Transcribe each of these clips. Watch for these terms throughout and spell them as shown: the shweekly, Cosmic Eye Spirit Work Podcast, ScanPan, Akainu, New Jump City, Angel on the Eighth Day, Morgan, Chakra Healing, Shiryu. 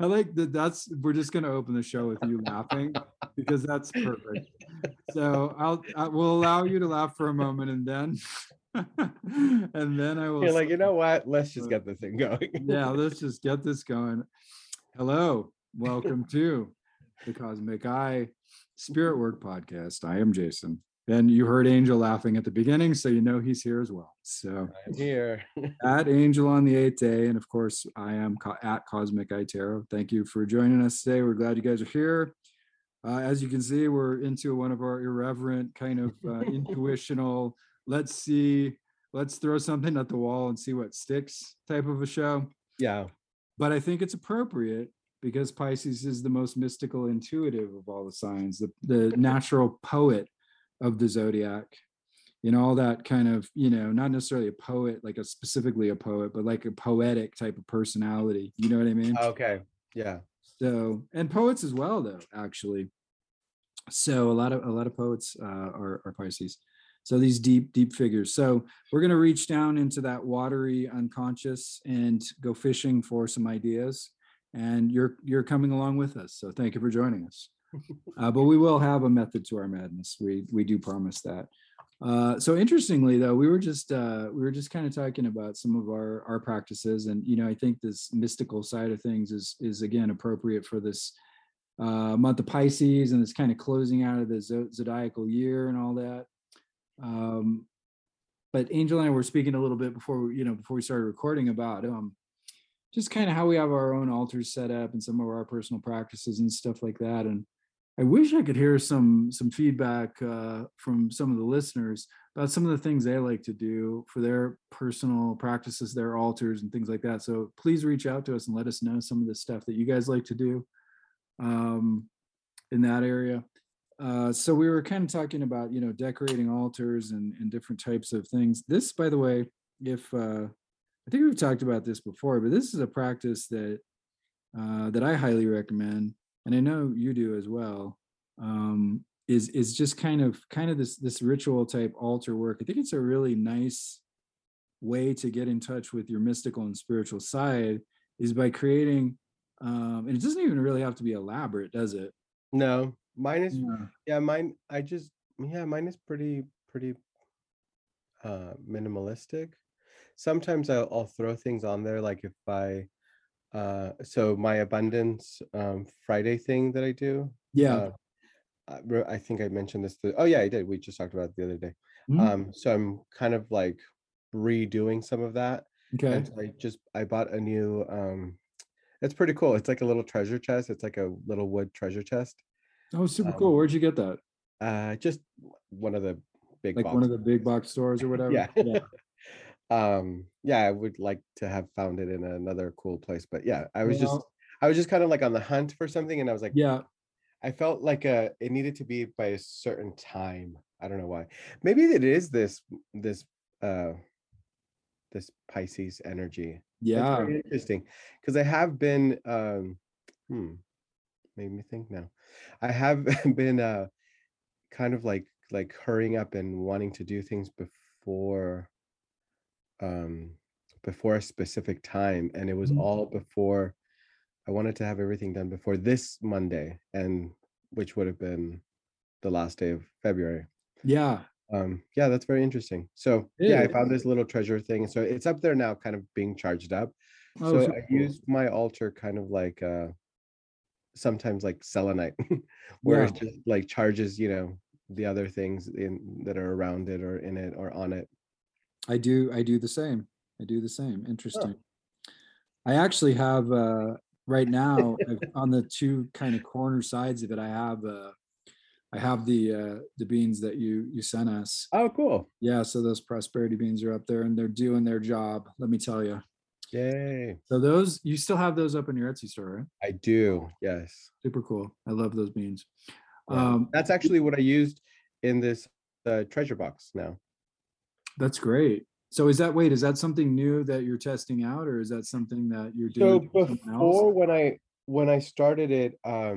I like that. We're just going to open the show with you laughing because that's perfect. So I will allow you to laugh for a moment and then I will. You're like, you know what? Let's just get this thing going. Yeah, let's just get this going. Hello, welcome to the Cosmic Eye Spirit Work Podcast. I am Jason. And you heard Angel laughing at the beginning, so you know he's here as well. So I'm here at Angel on the Eighth Day, and of course, I am at Cosmic Eye Tarot. Thank you for joining us today. We're glad you guys are here. As you can see, we're into one of our irreverent kind of intuitional. Let's throw something at the wall and see what sticks type of a show. Yeah, but I think it's appropriate. Because Pisces is the most mystical, intuitive of all the signs, the natural poet of the zodiac, all that kind of, not necessarily a poet, like specifically a poet, but like a poetic type of personality. You know what I mean? Okay. Yeah. So, and poets as well, though, actually. So a lot of poets are Pisces. So these deep, deep figures. So we're going to reach down into that watery unconscious and go fishing for some ideas. And you're coming along with us, so thank you for joining us. But we will have a method to our madness. We do promise that. So interestingly, though, we were just kind of talking about some of our practices, and I think this mystical side of things is again appropriate for this month of Pisces and this kind of closing out of the zodiacal year and all that. But Angel and I were speaking a little bit before we started recording about just kind of how we have our own altars set up and some of our personal practices and stuff like that. And I wish I could hear some feedback from some of the listeners about some of the things they like to do for their personal practices, their altars and things like that. So please reach out to us and let us know some of the stuff that you guys like to do in that area. So we were kind of talking about, decorating altars and different types of things. This, by the way, I think we've talked about this before, but this is a practice that I highly recommend, and I know you do as well. Is just kind of this ritual type altar work. I think it's a really nice way to get in touch with your mystical and spiritual side is by creating, and it doesn't even really have to be elaborate, does it? No, mine is mine is pretty minimalistic. Sometimes I'll throw things on there, like if so my abundance Friday thing that I do. Yeah. I think I mentioned this. Oh yeah, I did. We just talked about it the other day. Mm-hmm. So I'm kind of like redoing some of that. Okay. And I bought a new, it's pretty cool. It's like a little treasure chest. It's like a little wood treasure chest. Oh, super cool. Where'd you get that? Just one of the big box. Like one of the big box stores or whatever. Yeah. I would like to have found it in another cool place, but yeah, I was just kind of like on the hunt for something, and I was like, yeah, I felt like it needed to be by a certain time. I don't know why. Maybe it is this Pisces energy. Yeah, it's very interesting because I have been made me think now. I have been kind of like hurrying up and wanting to do things before a specific time, and it was all before. I wanted to have everything done before this Monday, and which would have been the last day of February. Yeah. That's very interesting. So I found this little treasure thing, so it's up there now, kind of being charged up. Oh, so I used my altar kind of like sometimes like selenite, where it just like charges, the other things that are around it or in it or on it. I do the same. Interesting. Oh. I actually have right now on the two kind of corner sides of it. I have the beans that you sent us. Oh, cool. Yeah. So those prosperity beans are up there, and they're doing their job. Let me tell you. Yay. So those, you still have those up in your Etsy store, right? I do. Yes. Super cool. I love those beans. Yeah. That's actually what I used in this treasure box now. That's great. So is that something new that you're testing out, or is that something that you're doing? So before, when I started it, I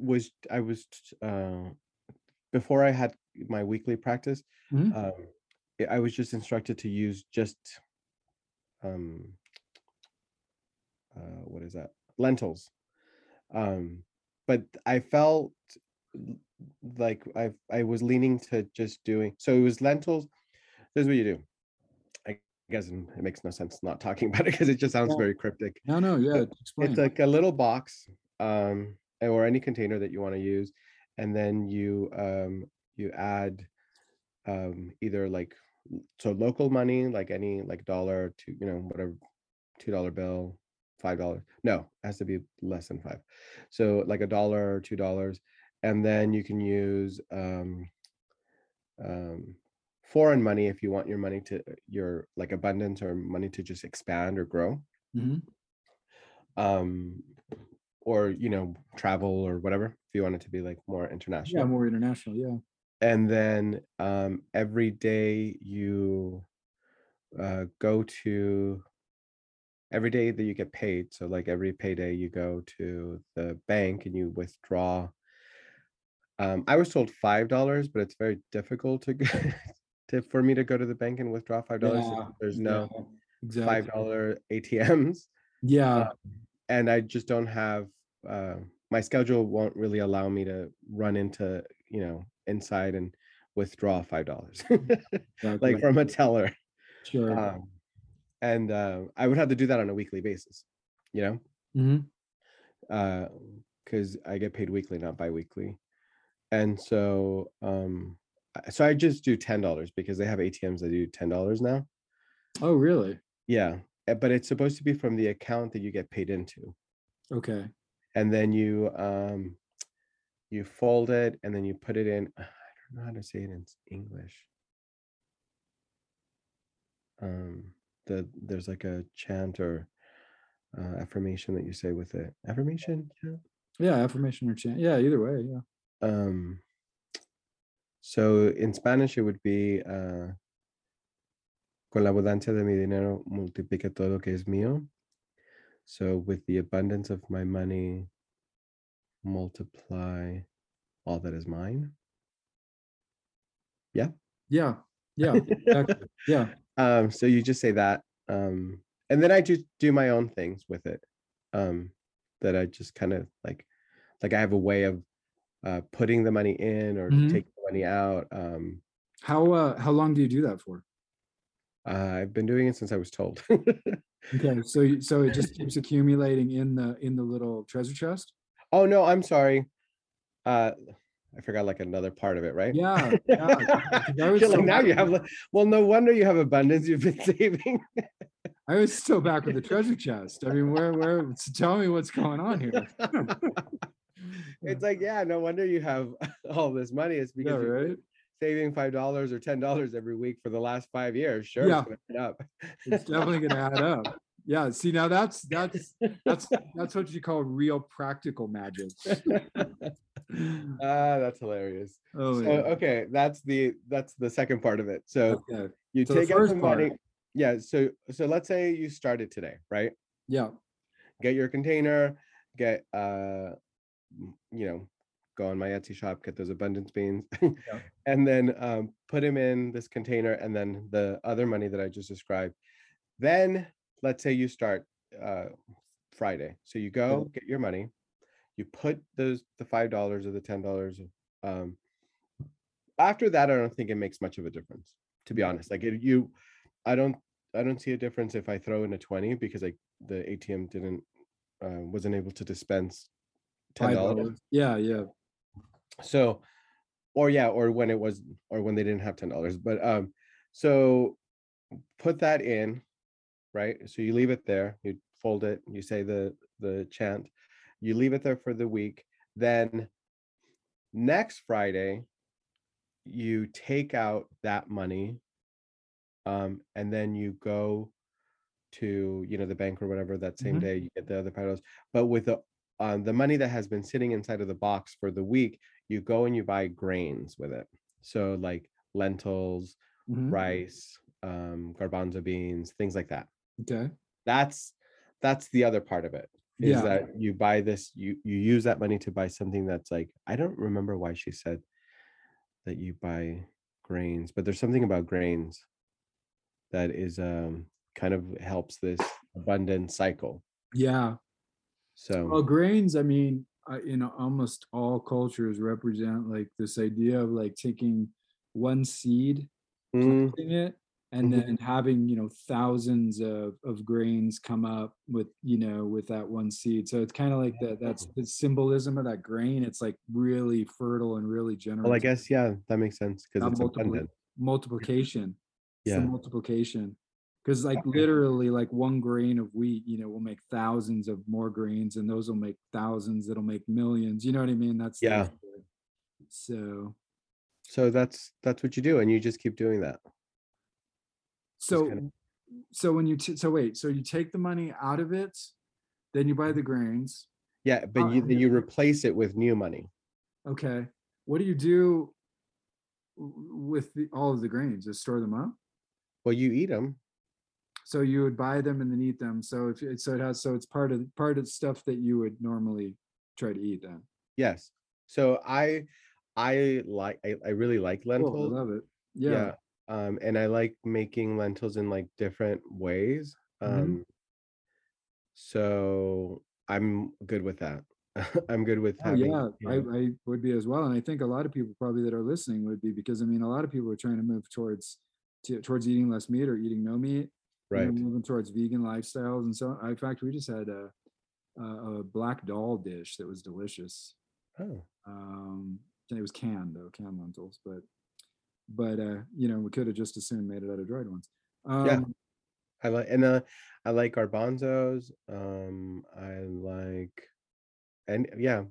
was before I had my weekly practice, mm-hmm. I was just instructed to use just what is that? Lentils. But I felt like I was leaning to just doing, so it was lentils. This is what you do. I guess it makes no sense not talking about it because it just sounds very cryptic. No, yeah. Explain. It's like a little box or any container that you want to use. And then you add either like, so local money, like any like dollar to, you know, whatever, $2 bill, $5. No, it has to be less than $5. So like $1 or $2. And then you can use foreign money if you want your money to, your like abundance or money to just expand or grow. Mm-hmm. Or, you know, travel or whatever, if you want it to be like more international. Yeah, more international, yeah. And then every day you every day that you get paid, so like every payday you go to the bank and you withdraw. I was told $5, but it's very difficult for me to go to the bank and withdraw $5. Yeah, there's no $5 ATMs. Yeah. And I just don't have, my schedule won't really allow me to run into, you know, inside and withdraw $5 exactly. Like from a teller. Sure. And I would have to do that on a weekly basis, you know, because I get paid weekly, not biweekly. And so, so I just do $10 because they have ATMs that do $10 now. Oh, really? Yeah. But it's supposed to be from the account that you get paid into. Okay. And then you you fold it and then you put it in. I don't know how to say it in English. There's like a chant or affirmation that you say with it. Affirmation? Yeah, affirmation or chant. Yeah, either way, yeah. So in Spanish it would be con la abundancia de mi dinero multiplica todo lo que es mío. So with the abundance of my money, multiply all that is mine. Yeah. Yeah. Exactly. Yeah. So you just say that. And then I just do my own things with it. That I just kind of like I have a way of putting the money in or taking the money out. How long do you do that for? I've been doing it since I was told. Okay, so it just keeps accumulating in the little treasure chest? Oh no, I'm sorry. I forgot like another part of it, right? Yeah. No wonder you have abundance. You've been saving. I was still back with the treasure chest. I mean, where? Tell me what's going on here. It's like, yeah, no wonder you have all this money. It's because saving $5 or $10 every week for the last 5 years, sure, yeah. It's gonna add up. It's definitely gonna add up. Yeah. See, now that's what you call real practical magic. That's hilarious. Oh, so, yeah. Okay, that's the second part of it. So you take out the money. Yeah. So let's say you started today, right? Yeah. Get your container. Get go on my Etsy shop, get those abundance beans, and then put them in this container, and then the other money that I just described. Then let's say you start Friday. So you go get your money, you put the $5 or the $10. After that, I don't think it makes much of a difference, to be honest. Like I don't see a difference if I throw in a 20 because the ATM wasn't able to dispense $10. Yeah. So, when they didn't have $10, but, so put that in, right? So you leave it there, you fold it, you say the chant, you leave it there for the week. Then next Friday, you take out that money. And then you go to, the bank or whatever, that same day, you get the other $5, but with the money that has been sitting inside of the box for the week, you go and you buy grains with it. So like lentils, rice, garbanzo beans, things like that. Okay. That's the other part of it is that you buy this, you use that money to buy something that's like, I don't remember why she said that you buy grains, but there's something about grains that is kind of helps this abundant cycle. Yeah. So, well, grains, I mean, in almost all cultures represent like this idea of like taking one seed, planting it, and then having, you know, thousands of grains come up with, you know, with that one seed. So it's kind of like that, that's the symbolism of that grain. It's like really fertile and really generous. Well, I guess, yeah, that makes sense, because it's abundant. Multiplication. Yeah. It's multiplication. Because like literally like one grain of wheat, you know, will make thousands of more grains, and those will make thousands, that'll make millions. You know what I mean? That's So that's what you do, and you just keep doing that. So you take the money out of it, then you buy the grains. Yeah, but you replace it with new money. Okay. What do you do with all of the grains? Just store them up? Well, you eat them. So you would buy them and then eat them. So it's part of stuff that you would normally try to eat then. Yes. So I really like lentils. Oh, I love it. Yeah. And I like making lentils in like different ways. So I'm good with that. I'm good with having. Oh, yeah, you know. I would be as well. And I think a lot of people probably that are listening would be, because I mean, a lot of people are trying to move towards eating less meat or eating no meat. Right. You know, moving towards vegan lifestyles and so on. In fact, we just had a black dal dish that was delicious. Oh. It was canned lentils, but you know, we could have just as soon made it out of dried ones. I like garbanzos. I like, and yeah,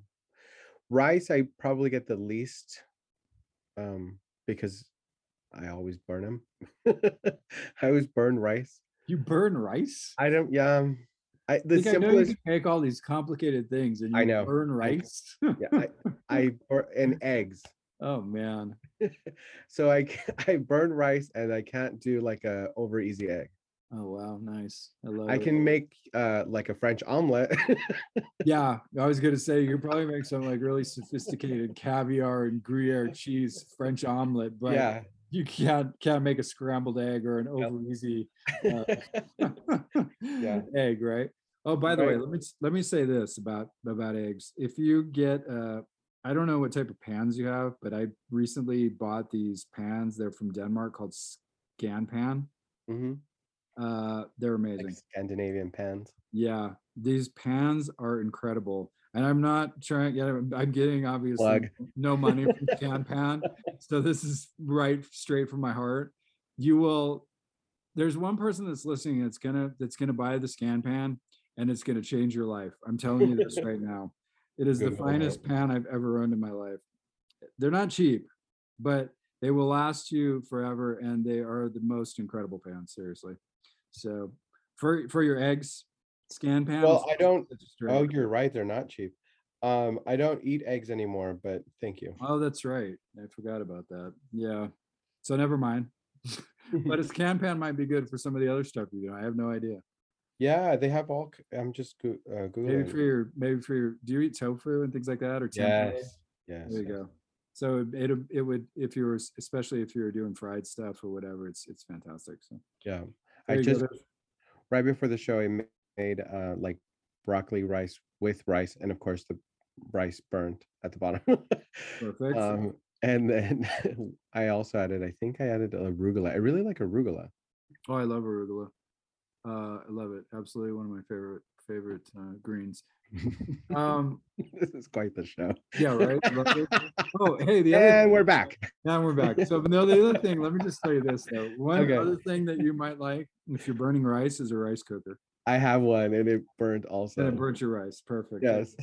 rice. I probably get the least, because I always burn them. I always burn rice. You burn rice? I don't. Yeah. I know you can make all these complicated things, and you burn rice. And eggs. Oh man. So I burn rice, and I can't do like a over easy egg. Oh wow, nice. I can make like a French omelet. Yeah, I was gonna say you could probably make some like really sophisticated caviar and Gruyere cheese French omelet, but yeah. You can't make a scrambled egg or an over easy egg, right? Oh, by the way, let me say this about eggs. If you get I don't know what type of pans you have, but I recently bought these pans. They're from Denmark, called ScanPan. They're amazing. Like Scandinavian pans. Yeah, these pans are incredible. And I'm not trying, I'm getting obviously no money from ScanPan. So this is straight from my heart. There's one person that's listening that's gonna buy the ScanPan, and it's gonna change your life. I'm telling you this right now. It is the finest pan I've ever owned in my life. They're not cheap, but they will last you forever, and they are the most incredible pan, seriously. So for your eggs, ScanPan. Well, I don't. Oh, you're right. They're not cheap. I don't eat eggs anymore, but thank you. Oh, that's right. I forgot about that. Yeah. So never mind. But a ScanPan might be good for some of the other stuff you do. I have no idea. Yeah, they have all. I'm just Googling. Maybe for your. Do you eat tofu and things like that, or tempeh? Yes. There you go. So it would, especially if you were doing fried stuff or whatever. It's fantastic. So yeah, I just right before the show I made like broccoli rice with rice, and of course the rice burnt at the bottom. Perfect. And then I think I added arugula. I really like arugula. Oh, I love arugula. I love it. Absolutely one of my favorite greens. This is quite the show. Yeah, right. Oh, hey, we're back. Now we're back. So no, the other thing, let me just tell you this though. One other thing that you might like if you're burning rice is a rice cooker. I have one, and it burned also. And it burnt your rice. Perfect. Yes.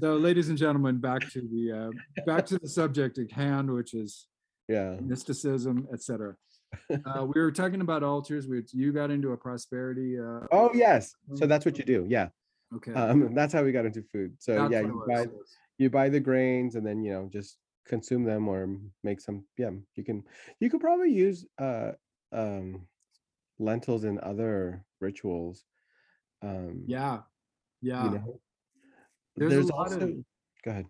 So, ladies and gentlemen, back to the subject at hand, which is mysticism, etc. We were talking about altars. You got into a prosperity. Oh yes. So that's what you do. Yeah. Okay. That's how we got into food. So that's you buy the grains, and then you know just consume them or make some. Yeah, you could probably use lentils and other rituals. You know? There's a lot also, of go ahead.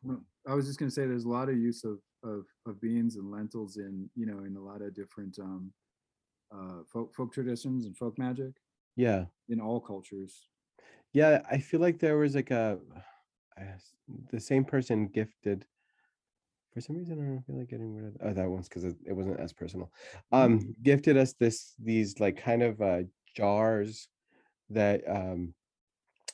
I was just gonna say there's a lot of use of beans and lentils in, you know, in a lot of different folk traditions and folk magic. Yeah. In all cultures. Yeah, I feel like there was like the same person gifted. For some reason, I don't feel like getting rid of that one's because it wasn't as personal. Gifted us these like kind of jars that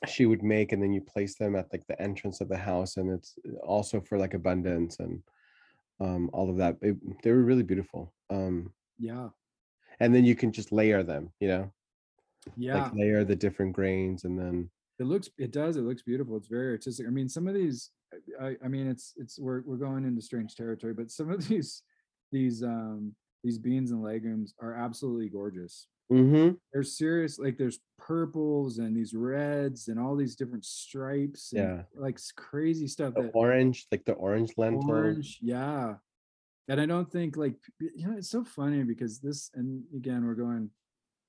she would make, and then you place them at like the entrance of the house, and it's also for like abundance and all of that. They were really beautiful. Yeah. And then you can just layer them, you know? Yeah. Like layer the different grains, and then it looks beautiful. It's very artistic. I mean, some of these, I mean, it's we're going into strange territory, but some of these beans and legumes are absolutely gorgeous. Mm-hmm. They're serious. Like there's purples and these reds and all these different stripes. And like crazy stuff. The orange lentil. Orange, yeah. And I don't think it's so funny because this, and again, we're going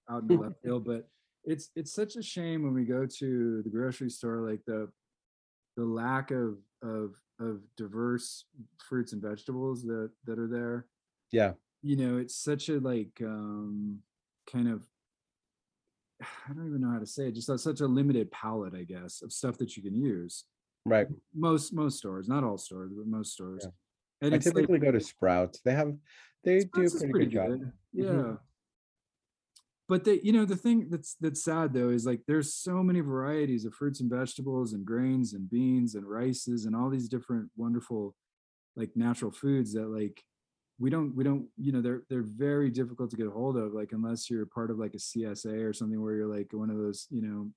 out in the left field, but it's such a shame when we go to the grocery store, like the lack of diverse fruits and vegetables that are there. Yeah. You know, it's such a kind of, I don't even know how to say it, just such a limited palette, I guess, of stuff that you can use. Right. Most stores, not all stores, but most stores. Yeah. And I typically go to Sprouts. Sprouts do a pretty good job. Yeah. Mm-hmm. But the thing that's sad though is like there's so many varieties of fruits and vegetables and grains and beans and rices and all these different wonderful like natural foods that like we don't they're very difficult to get a hold of, like unless you're part of like a CSA or something where you're like one of those, you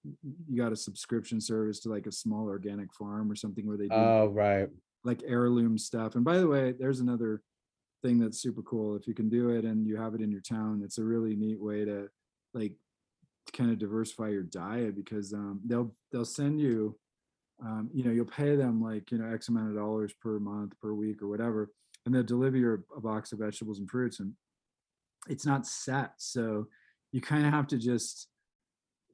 got a subscription service to like a small organic farm or something where they do like heirloom stuff. And by the way, there's another thing that's super cool if you can do it and you have it in your town. It's a really neat way to like kind of diversify your diet because they'll send you you'll pay them like X amount of dollars per month, per week or whatever, and they'll deliver you a box of vegetables and fruits, and it's not set, so you kind of have to just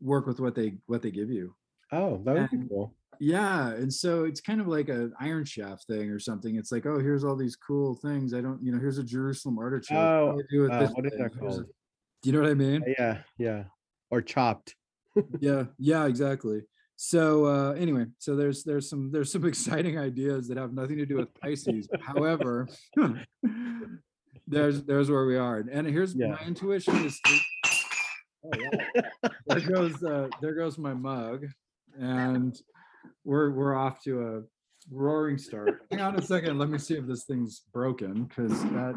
work with what they give you. Oh, that would be cool. Yeah, and so it's kind of like an Iron Chef thing or something. It's like, oh, here's all these cool things. I don't, here's a Jerusalem artichoke. Oh, what is that called? Do you know what I mean? Yeah. Or Chopped. yeah, exactly. So anyway, so there's some exciting ideas that have nothing to do with Pisces. However, there's where we are, and here's my intuition is. Oh, wow. there goes my mug, and. We're off to a roaring start. Hang on a second. Let me see if this thing's broken, because that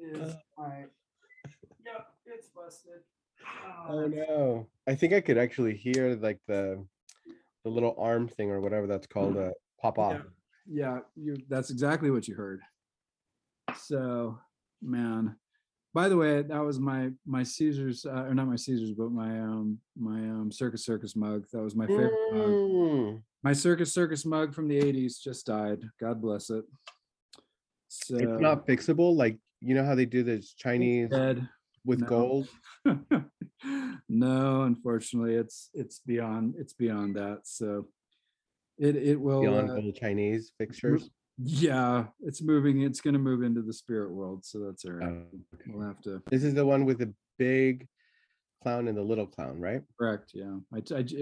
is my. Yep, it's busted. Oh no! I think I could actually hear like the little arm thing or whatever that's called pop off. Yeah, that's exactly what you heard. So, man. By the way, that was my Caesars, or not my Caesars, but my Circus Circus mug. That was my favorite mug. My Circus Circus mug from the 80s just died. God bless it. So, it's not fixable. Like, you know how they do this Chinese with gold? No, unfortunately, it's beyond that. So it will beyond old Chinese fixtures. Yeah, it's moving. It's going to move into the spirit world, so that's all right. Okay. We'll have to. This is the one with the big clown and the little clown, right? Correct. Yeah, I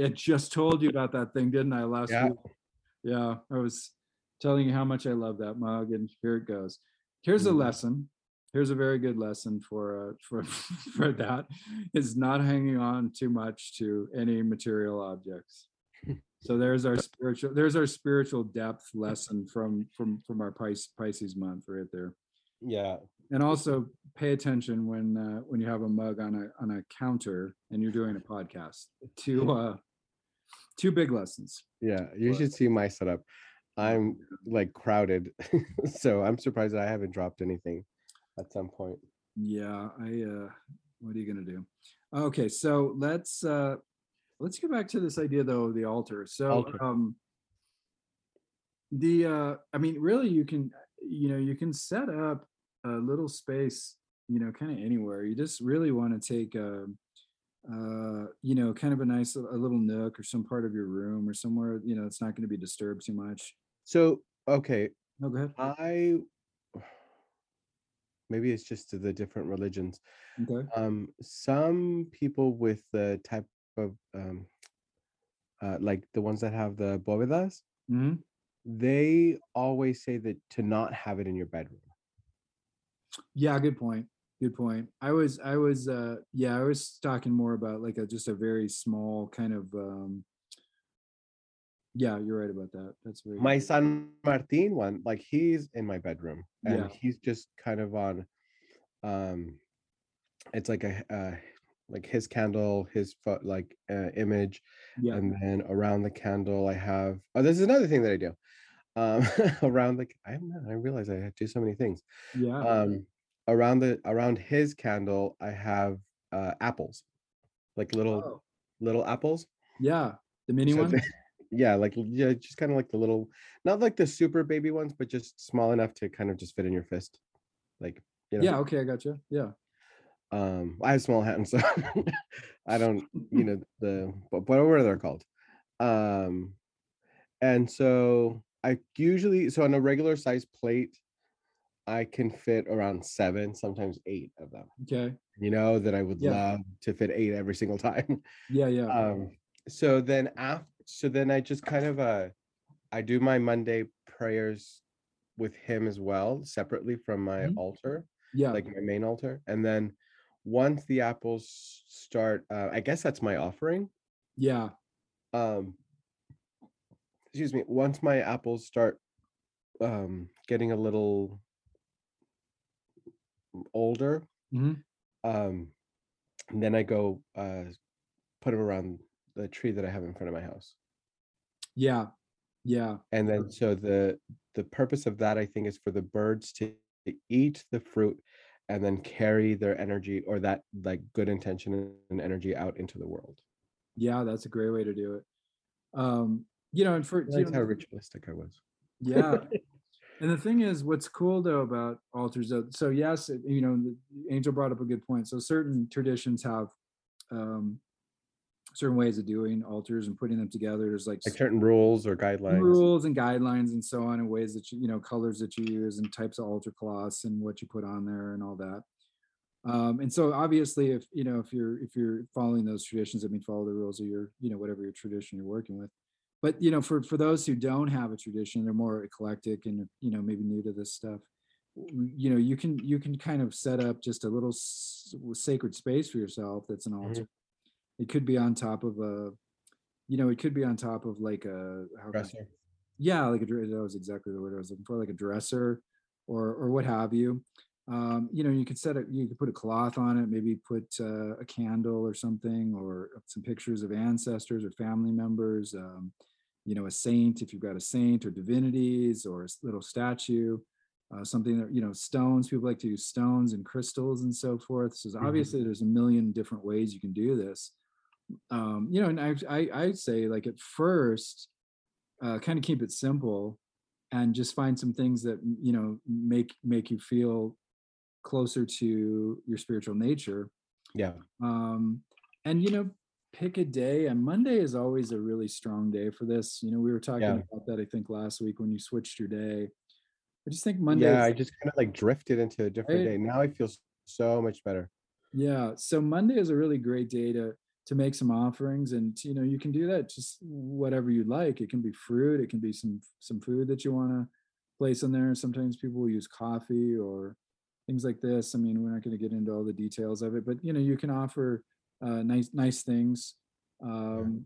just told you about that thing, didn't I? Last week. Yeah, I was telling you how much I love that mug, and here it goes. Here's a lesson. Here's a very good lesson for that. Is not hanging on too much to any material objects. So there's our spiritual depth lesson from our Pisces month right there. Yeah. And also pay attention when you have a mug on a counter and you're doing a podcast. Two big lessons. Yeah, you should see my setup. I'm like crowded. So I'm surprised I haven't dropped anything at some point. Yeah, I what are you going to do? Okay, so let's go back to this idea though of the altar. So really you can set up a little space, kind of anywhere. You just really want to take kind of a little nook or some part of your room or somewhere, it's not going to be disturbed too much. So, okay. No, go ahead. Maybe it's just to the different religions. Okay. Some people with the type of like the ones that have the bóvedas, mm-hmm. they always say that to not have it in your bedroom. Yeah, good point. Good point. I was talking more about like just a very small kind of, yeah, you're right about that. That's very my good. San Martin one, like he's in my bedroom and he's just kind of on, it's like a, like his candle, his image, and then around the candle I have. Oh, this is another thing that I do. I realize I do so many things. Yeah. Around his candle I have apples, like little apples. Yeah, the mini ones. Yeah, just kind of like the little, not like the super baby ones, but just small enough to kind of just fit in your fist, like you know. Yeah. Okay, I got you. Yeah. I have small hands, so I don't, whatever they're called. And so I usually, so on a regular size plate, I can fit around 7, sometimes 8 of them. Okay. You know, that I would love to fit 8 every single time. Yeah. Yeah. So then I just kind of, I do my Monday prayers with him as well, separately from my altar. Yeah. Like my main altar. And then once the apples start, I guess that's my offering. Yeah. Excuse me. Once my apples start getting a little older, then I go put them around the tree that I have in front of my house. Yeah. Yeah. And then so the purpose of that, I think, is for the birds to eat the fruit and then carry their energy or that like good intention and energy out into the world. Yeah, that's a great way to do it. And for that's how ritualistic I was. Yeah. And the thing is, what's cool though about altars, so yes, Angel brought up a good point. So certain traditions have certain ways of doing altars and putting them together. There's like certain rules or guidelines. Rules and guidelines and so on, and ways that colors that you use and types of altar cloths and what you put on there and all that. And so obviously if you're following those traditions, I mean, follow the rules of your, whatever your tradition you're working with. But, for those who don't have a tradition, they're more eclectic and, maybe new to this stuff, you can kind of set up just a little sacred space for yourself. That's an altar. Mm-hmm. It could be on top of like a dresser. Yeah, like a dresser. That was exactly the word I was looking for, like a dresser or what have you. You could put a cloth on it, maybe put a candle or something, or some pictures of ancestors or family members, a saint, if you've got a saint, or divinities, or a little statue, something that, stones. People like to use stones and crystals and so forth. So obviously there's a million different ways you can do this. And I'd say, like, at first, kind of keep it simple and just find some things that, make you feel closer to your spiritual nature. Yeah. Pick a day, and Monday is always a really strong day for this. We were talking about that, I think, last week when you switched your day. I just think Monday. Yeah, I just kind of like drifted into a different day. Now I feel so much better. Yeah. So Monday is a really great day to make some offerings, and you can do that just whatever you like. It can be fruit, it can be some food that you want to place on there. Sometimes people will use coffee or things like this. I mean, we're not going to get into all the details of it, but you can offer nice things to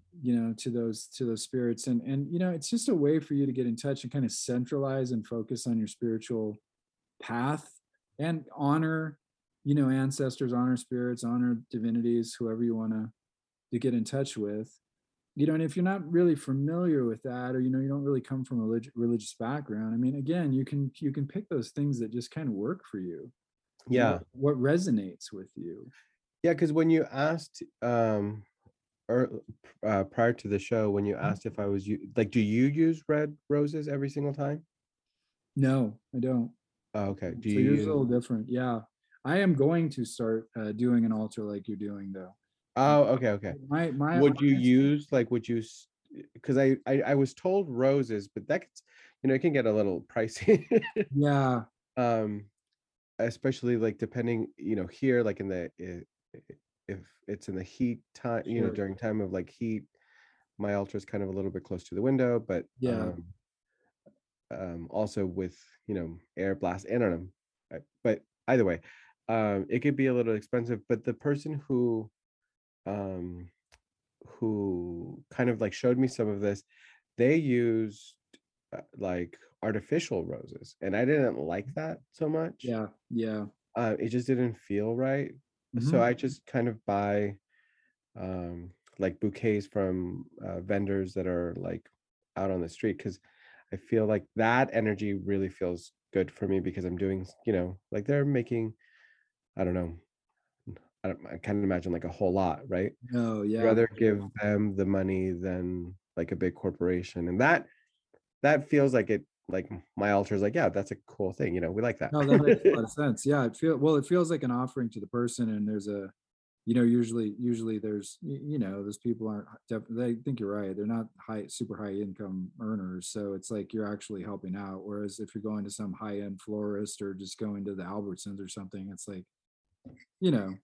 those spirits, and it's just a way for you to get in touch and kind of centralize and focus on your spiritual path and honor ancestors, honor spirits, honor divinities, whoever you want to get in touch with. And if you're not really familiar with that, or you don't really come from a religious background, I mean, again, you can pick those things that just kind of work for you. Yeah. What resonates with you. Yeah, because when you asked prior to the show, when you asked if I was do you use red roses every single time? No, I don't. Oh, okay. Do you use a little different? Yeah, I am going to start doing an altar like you're doing, though. Oh, okay. My would you use because I was told roses, but that gets, it can get a little pricey. Yeah. Especially like depending, here, like in the if it's in the heat time, during time of like heat, my altar is kind of a little bit close to the window, but yeah. Also with, you know, air blast, I don't know, but either way, it could be a little expensive. But the person who kind of like showed me some of this, they used like artificial roses, and I didn't like that so much. Yeah. It just didn't feel right. Mm-hmm. So I just kind of buy like bouquets from vendors that are like out on the street, because I feel like that energy really feels good for me, because I'm doing, you know, like they're making, I can't imagine like a whole lot, right? Oh, yeah. I'd rather give them the money than like a big corporation. And that feels like it, like my altar is like, yeah, that's a cool thing. You know, we like that. No, that makes a lot of sense. Yeah. It feels like an offering to the person. And there's a, you know, usually there's, you know, those people aren't, they think you're right. They're not super high income earners. So it's like, you're actually helping out. Whereas if you're going to some high end florist or just going to the Albertsons or something, it's like, you know,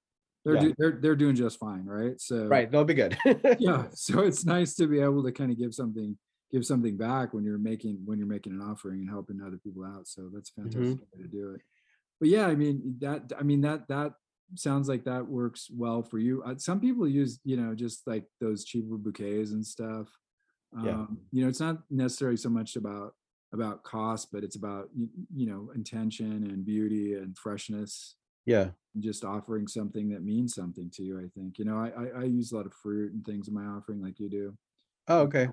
they're doing just fine. Right. So right. They'll be good. Yeah. So it's nice to be able to kind of give something back when you're making an offering and helping other people out. So that's a fantastic way to do it. But yeah, that sounds like that works well for you. Some people use, you know, just like those cheaper bouquets and stuff. You know, it's not necessarily so much about cost, but it's about, you know, intention and beauty and freshness. Yeah. Just offering something that means something to you, I think. You know, I use a lot of fruit and things in my offering like you do. Oh, okay.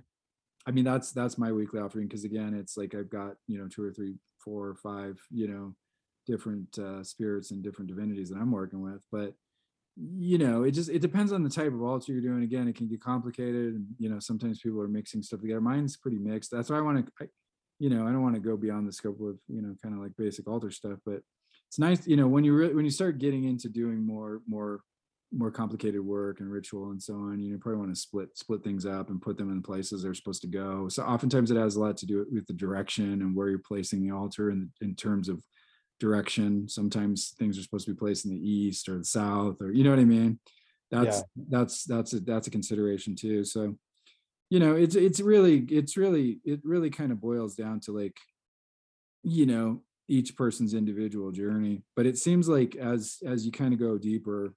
I mean, that's my weekly offering, because again, it's like I've got, you know, 2 or 3, 4 or 5, you know, different spirits and different divinities that I'm working with. But, you know, it depends on the type of altar you're doing. Again, it can get complicated. And, you know, sometimes people are mixing stuff together. Mine's pretty mixed. That's why I don't want to go beyond the scope of, you know, kind of like basic altar stuff. But it's nice, you know, when you start getting into doing more complicated work and ritual and so on, you know, probably want to split things up and put them in places they're supposed to go. So oftentimes it has a lot to do with the direction and where you're placing the altar in terms of direction. Sometimes things are supposed to be placed in the east or the south, or, you know what I mean? That's a consideration too. So, you know, it really kind of boils down to, like, you know, each person's individual journey. But it seems like as you kind of go deeper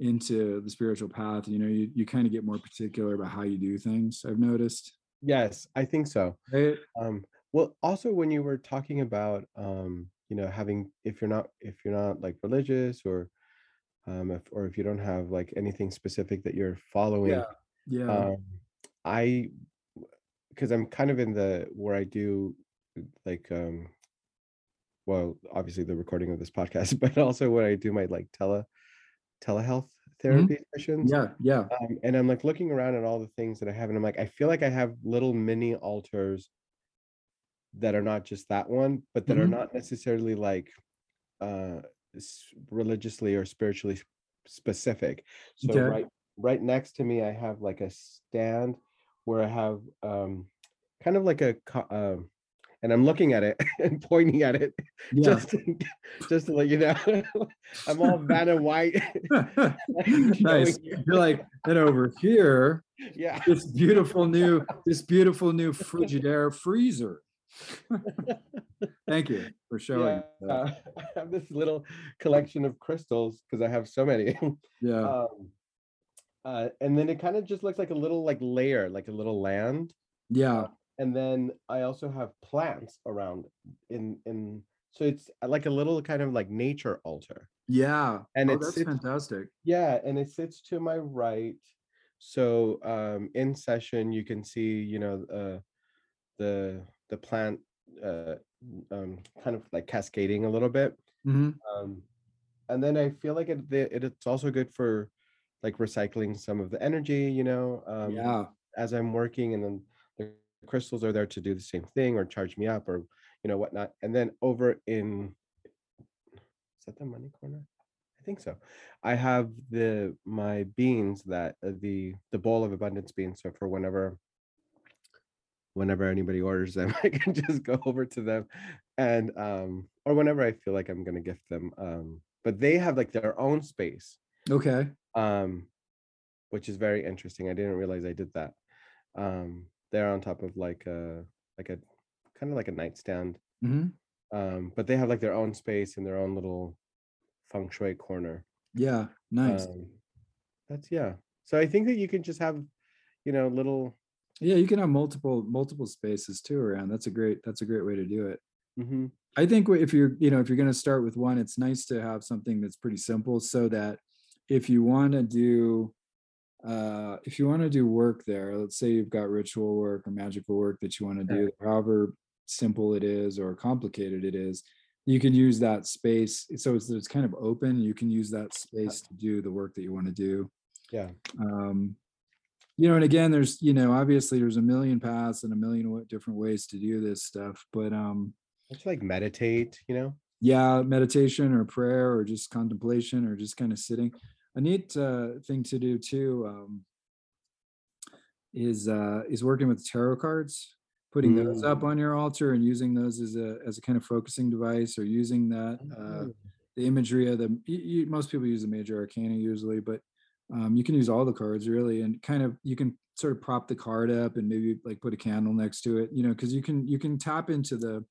into the spiritual path, you know, you kind of get more particular about how you do things, I've noticed. Yes, I think so. Right? Well, also when you were talking about, you know, having, if you're not like religious, or if you don't have like anything specific that you're following, because I'm kind of in where I do like, well, obviously the recording of this podcast, but also when I do my like telehealth therapy sessions. Yeah. And I'm like looking around at all the things that I have, and I'm like, I feel like I have little mini altars that are not just that one, but that are not necessarily like religiously or spiritually specific. So okay. Right next to me, I have like a stand where I have kind of like a, and I'm looking at it and pointing at it, just to let you know, I'm all Vanna White. Nice. You're like, and over here, this beautiful new Frigidaire freezer. Thank you for showing. Yeah. I have this little collection of crystals because I have so many. Yeah. And then it kind of just looks like a little like layer, like a little land. Yeah. And then I also have plants around in, so it's like a little kind of like nature altar. Yeah. And that's fantastic. Yeah. And it sits to my right. So in session, you can see, you know, the plant kind of like cascading a little bit. Mm-hmm. And then I feel like it's also good for like recycling some of the energy, you know, as I'm working, and then crystals are there to do the same thing or charge me up or, you know, whatnot. And then over in, is that the money corner? I think so. I have my beans, that the bowl of abundance beans. So for whenever anybody orders them, I can just go over to them and, or whenever I feel like I'm going to gift them. But they have like their own space. Okay. Which is very interesting. I didn't realize I did that. They're on top of like a kind of like a nightstand. Mm-hmm. But they have like their own space and their own little feng shui corner. Yeah, nice. That's, yeah. So I think that you can just have, little. Yeah, you can have multiple spaces too around. That's a great way to do it. Mm-hmm. I think if you're going to start with one, it's nice to have something that's pretty simple, so that if you want to do work there, let's say you've got ritual work or magical work that you want to do, however simple it is or complicated it is, you can use that space. So it's kind of open. You can use that space to do the work that you want to do. Yeah. And again, there's, obviously there's a million paths and a million different ways to do this stuff, but it's like meditate, Yeah, meditation or prayer or just contemplation or just kind of sitting. A neat thing to do too is working with tarot cards, putting those up on your altar and using those as a kind of focusing device, or using that the imagery of the. Most people use the major arcana usually, but you can use all the cards really, and kind of you can sort of prop the card up and maybe like put a candle next to it, because you can tap into the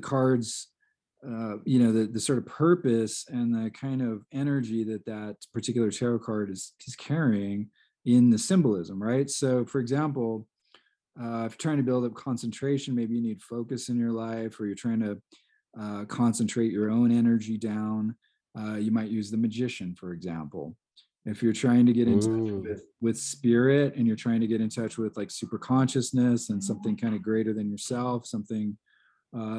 cards. The sort of purpose and the kind of energy that particular tarot card is carrying in the symbolism, right? So, for example, if you're trying to build up concentration, maybe you need focus in your life, or you're trying to concentrate your own energy down. You might use the magician, for example. If you're trying to get in touch with spirit, and you're trying to get in touch with like super consciousness and something kind of greater than yourself, something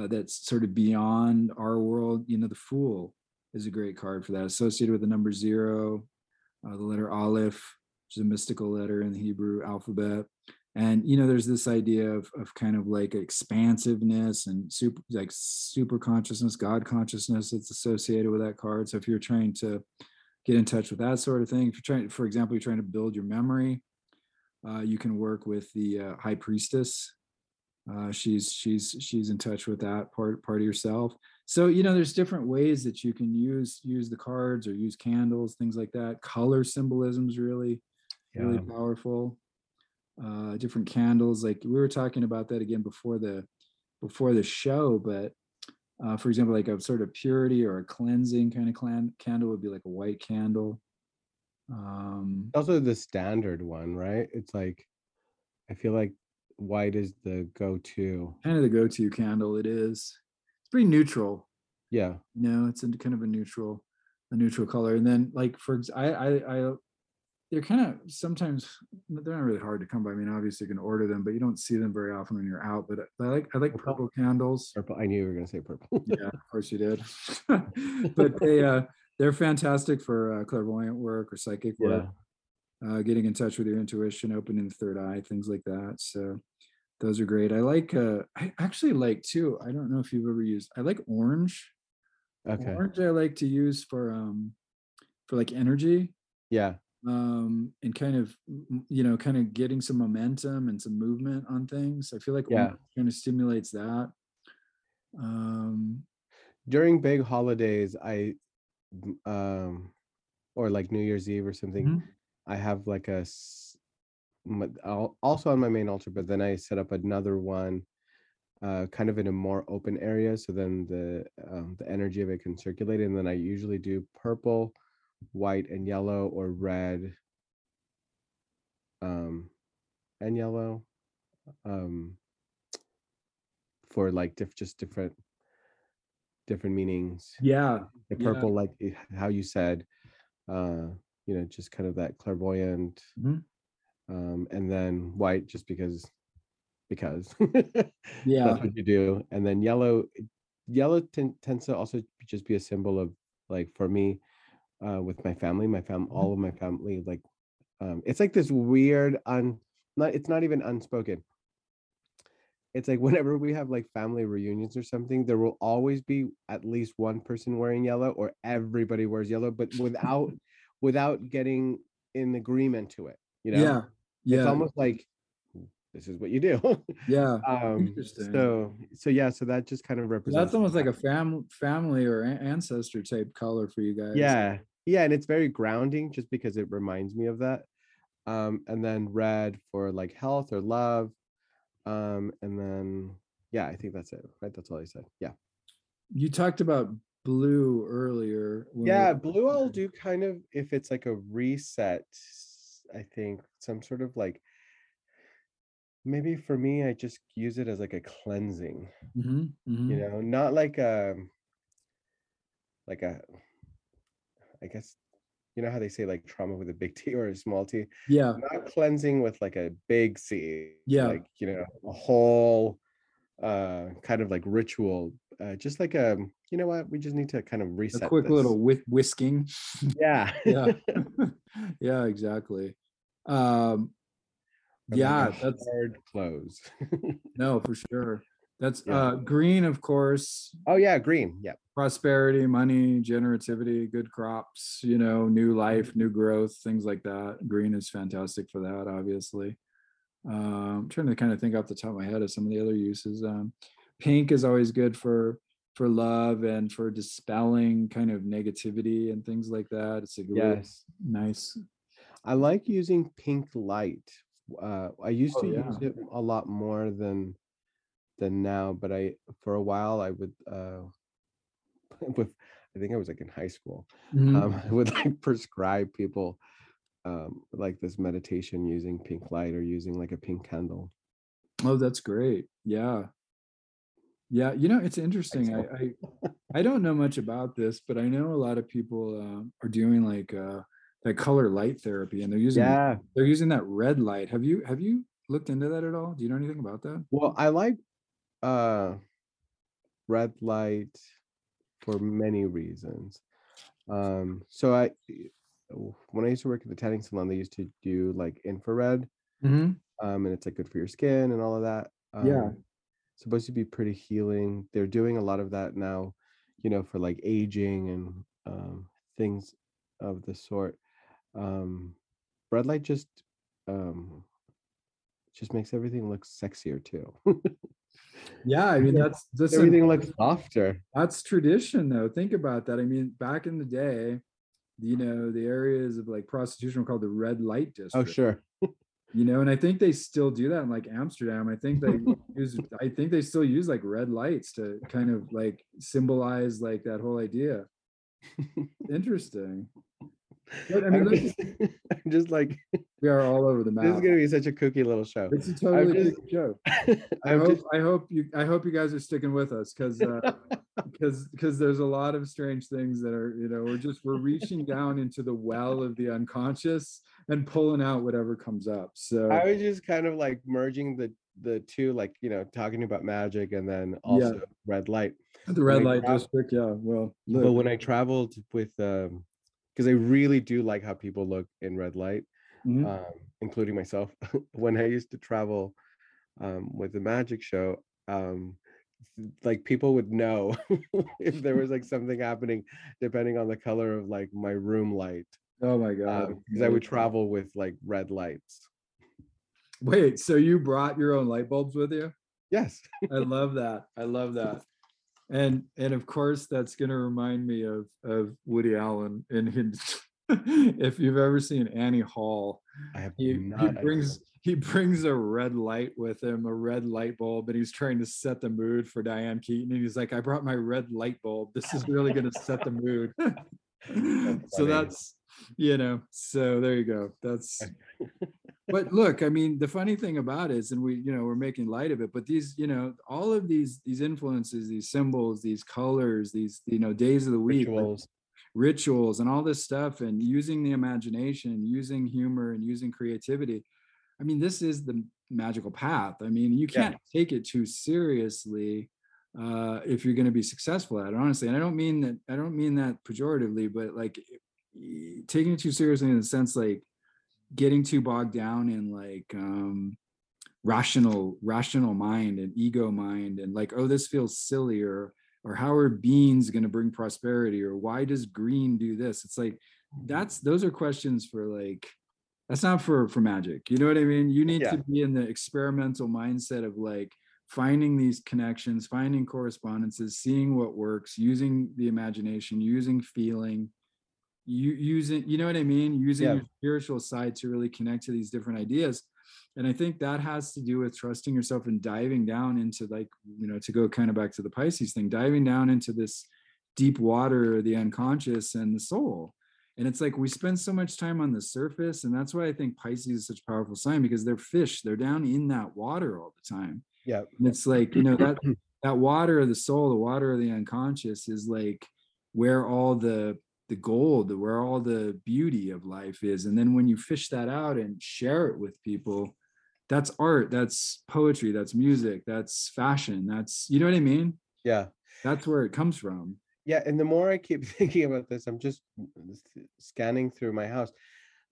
that's sort of beyond our world. The Fool is a great card for that, associated with the number 0, the letter Aleph, which is a mystical letter in the Hebrew alphabet. And, there's this idea of kind of like expansiveness and super consciousness, God consciousness that's associated with that card. So if you're trying to get in touch with that sort of thing, if you're trying, for example, you're trying to build your memory, you can work with the High Priestess. She's in touch with that part of yourself. So, there's different ways that you can use the cards or use candles, things like that. Color symbolism is really powerful. Different candles, like we were talking about that again before the show, but for example, like a sort of purity or a cleansing kind of candle would be like a white candle. Also the standard one, right? It's like, I feel like white is the go-to. Kind of the go-to candle. It is. It's pretty neutral. Yeah. It's kind of a neutral color. And then, like they're kind of sometimes they're not really hard to come by. I mean, obviously you can order them, but you don't see them very often when you're out. But I like purple candles. Purple. I knew you were going to say purple. Yeah, of course you did. But they're fantastic for clairvoyant work or psychic work. Yeah. Getting in touch with your intuition, opening the third eye, things like that. So those are great. I like, I actually like too, I don't know if you've ever used, I like orange. Okay. Orange I like to use for like energy. Yeah. And kind of getting some momentum and some movement on things. I feel like orange kind of stimulates that. During big holidays, I, or like New Year's Eve or something, mm-hmm. I have like also on my main altar, but then I set up another one kind of in a more open area. So then the energy of it can circulate. And then I usually do purple, white and yellow, or red and yellow for like just different meanings. Yeah. The purple, like how you said, just kind of that clairvoyant, mm-hmm. And then white, just because yeah, that's what you do. And then yellow tends to also just be a symbol of, like, for me, with my family, all of my family, like, it's like this weird, it's not even unspoken. It's like whenever we have like family reunions or something, there will always be at least one person wearing yellow, or everybody wears yellow, but without getting in agreement to it, Yeah. It's almost like, this is what you do. Yeah. Interesting. So that just kind of represents. That's almost like a family or ancestor type color for you guys. Yeah. Yeah. And it's very grounding just because it reminds me of that. and then red for like health or love. And then, yeah, I think that's it, right? That's all I said. Yeah. You talked about blue earlier. Yeah, blue I'll do kind of if it's like a reset, I think, some sort of like, maybe for me, I just use it as like a cleansing, mm-hmm. you know, not like a, I guess, you know how they say like trauma with a big T or a small T? Yeah. Not cleansing with like a big C. Yeah. Like, you know, a whole kind of like ritual, just like a, you know what, we just need to kind of reset. A quick this. Little whisking. Yeah. Yeah. Yeah, exactly. Yeah, that's hard close. No, for sure. That's yeah. Green, of course. Oh yeah, green. Yeah. Prosperity, money, generativity, good crops, you know, new life, new growth, things like that. Green is fantastic for that, obviously. I'm trying to kind of think off the top of my head of some of the other uses. Pink is always good for love and for dispelling kind of negativity and things like that. It's a good, yes. nice. I like using pink light. I used to use it a lot more than now, but for a while I would with, I think I was like in high school, I would like prescribe people like this meditation using pink light or using like a pink candle. Oh, that's great. Yeah. You know, it's interesting. I don't know much about this, but I know a lot of people are doing like that color light therapy, and they're using that red light. Have you looked into that at all? Do you know anything about that? Well, I like red light for many reasons. So when I used to work at the tanning salon, they used to do like infrared, and it's like good for your skin and all of that. Yeah, it's supposed to be pretty healing. They're doing a lot of that now, you know, for like aging and things of the sort. Red light just makes everything look sexier too. Yeah, I mean, that's everything looks softer. That's tradition, though. Think about that. I mean, back in the day, you know, the areas of like prostitution were called the red light district. Oh, sure. You know, and I think they still do that in like Amsterdam. I think they still use like red lights to kind of like symbolize like that whole idea. Interesting. But, I mean, I'm just like, we are all over the map. This is gonna be such a kooky little show. It's a totally kooky show. I hope you guys are sticking with us because there's a lot of strange things that are, you know, we're reaching down into the well of the unconscious and pulling out whatever comes up. So I was just kind of like merging the two, like, you know, talking about magic and then also red light. The red light district, yeah. Well, look. But when I traveled with because I really do like how people look in red light, including myself. When I used to travel with the magic show, like people would know if there was like something happening depending on the color of like my room light. Oh my God. Because I would travel with like red lights. Wait, so you brought your own light bulbs with you? Yes. I love that. And of course, that's going to remind me of Woody Allen and his. If you've ever seen Annie Hall, he brings a red light with him, a red light bulb, and he's trying to set the mood for Diane Keaton. And he's like, I brought my red light bulb. This is really going to set the mood. So that's, you know, so there you go. That's. But look, I mean, the funny thing about it is, and we, you know, we're making light of it, but these, you know, all of these influences, these symbols, these colors, these, you know, days of the week, rituals and all this stuff, and using the imagination, using humor and using creativity. I mean, this is the magical path. I mean, you can't take it too seriously if you're going to be successful at it, honestly. And I don't mean that pejoratively, but like taking it too seriously in the sense, like, getting too bogged down in like rational mind and ego mind, and like, oh, this feels silly, or how are beans going to bring prosperity, or why does green do this? It's like, those are questions for like, that's not for magic. You know what I mean? You need to be in the experimental mindset of like finding these connections, finding correspondences, seeing what works, using the imagination, using feeling, using, you know what I mean? Using your spiritual side to really connect to these different ideas. And I think that has to do with trusting yourself and diving down into, like, you know, to go kind of back to the Pisces thing, diving down into this deep water, the unconscious and the soul. And it's like we spend so much time on the surface. And that's why I think Pisces is such a powerful sign, because they're fish. They're down in that water all the time. Yeah. And it's like, you know, that water of the soul, the water of the unconscious is like where all the gold, where all the beauty of life is. And then when you fish that out and share it with people, that's art, that's poetry, that's music, that's fashion, that's, you know what I mean? Yeah. That's where it comes from. Yeah, and the more I keep thinking about this, I'm just scanning through my house.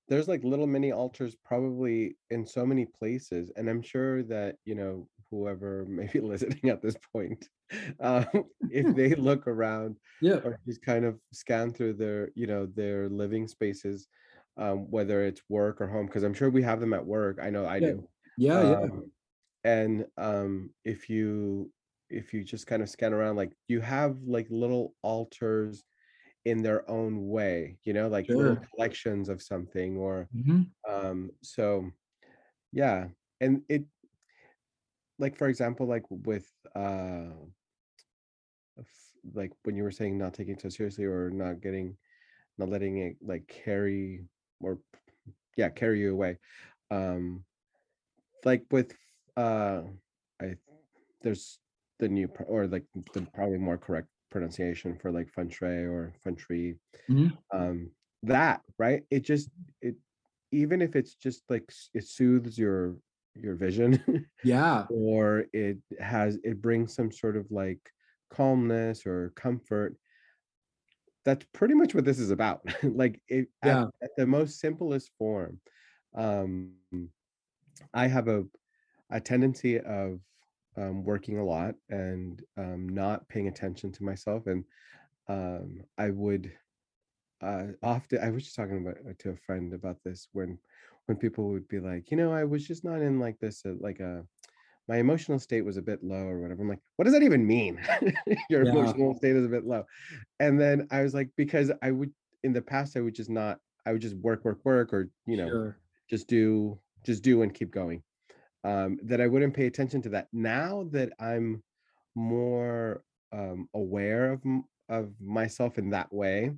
There's like little mini altars probably in so many places. And I'm sure that, you know, whoever may be listening at this point, if they look around or just kind of scan through their, you know, their living spaces, whether it's work or home, because I'm sure we have them at work. I know I do. Yeah, yeah. And if you just kind of scan around, like you have like little altars in their own way, you know, like little collections of something or so yeah. And it, like, for example, like with like when you were saying not taking it so seriously or not letting it like carry you away, like with there's the new, or like the probably more correct pronunciation for like feng shui or feng shui, that, right? It just, it, even if it's just like, it soothes your vision, or it brings some sort of like calmness or comfort. That's pretty much what this is about. Like it, at the most simplest form. I have a tendency of working a lot and not paying attention to myself. And I would often, I was just talking to a friend about this when people would be like, you know, I was just not in like this, my emotional state was a bit low or whatever. I'm like, what does that even mean? Your emotional state is a bit low. And then I was like, because I would, in the past, I would just work or, you know, just do and keep going. That I wouldn't pay attention to that. Now that I'm more aware of myself in that way,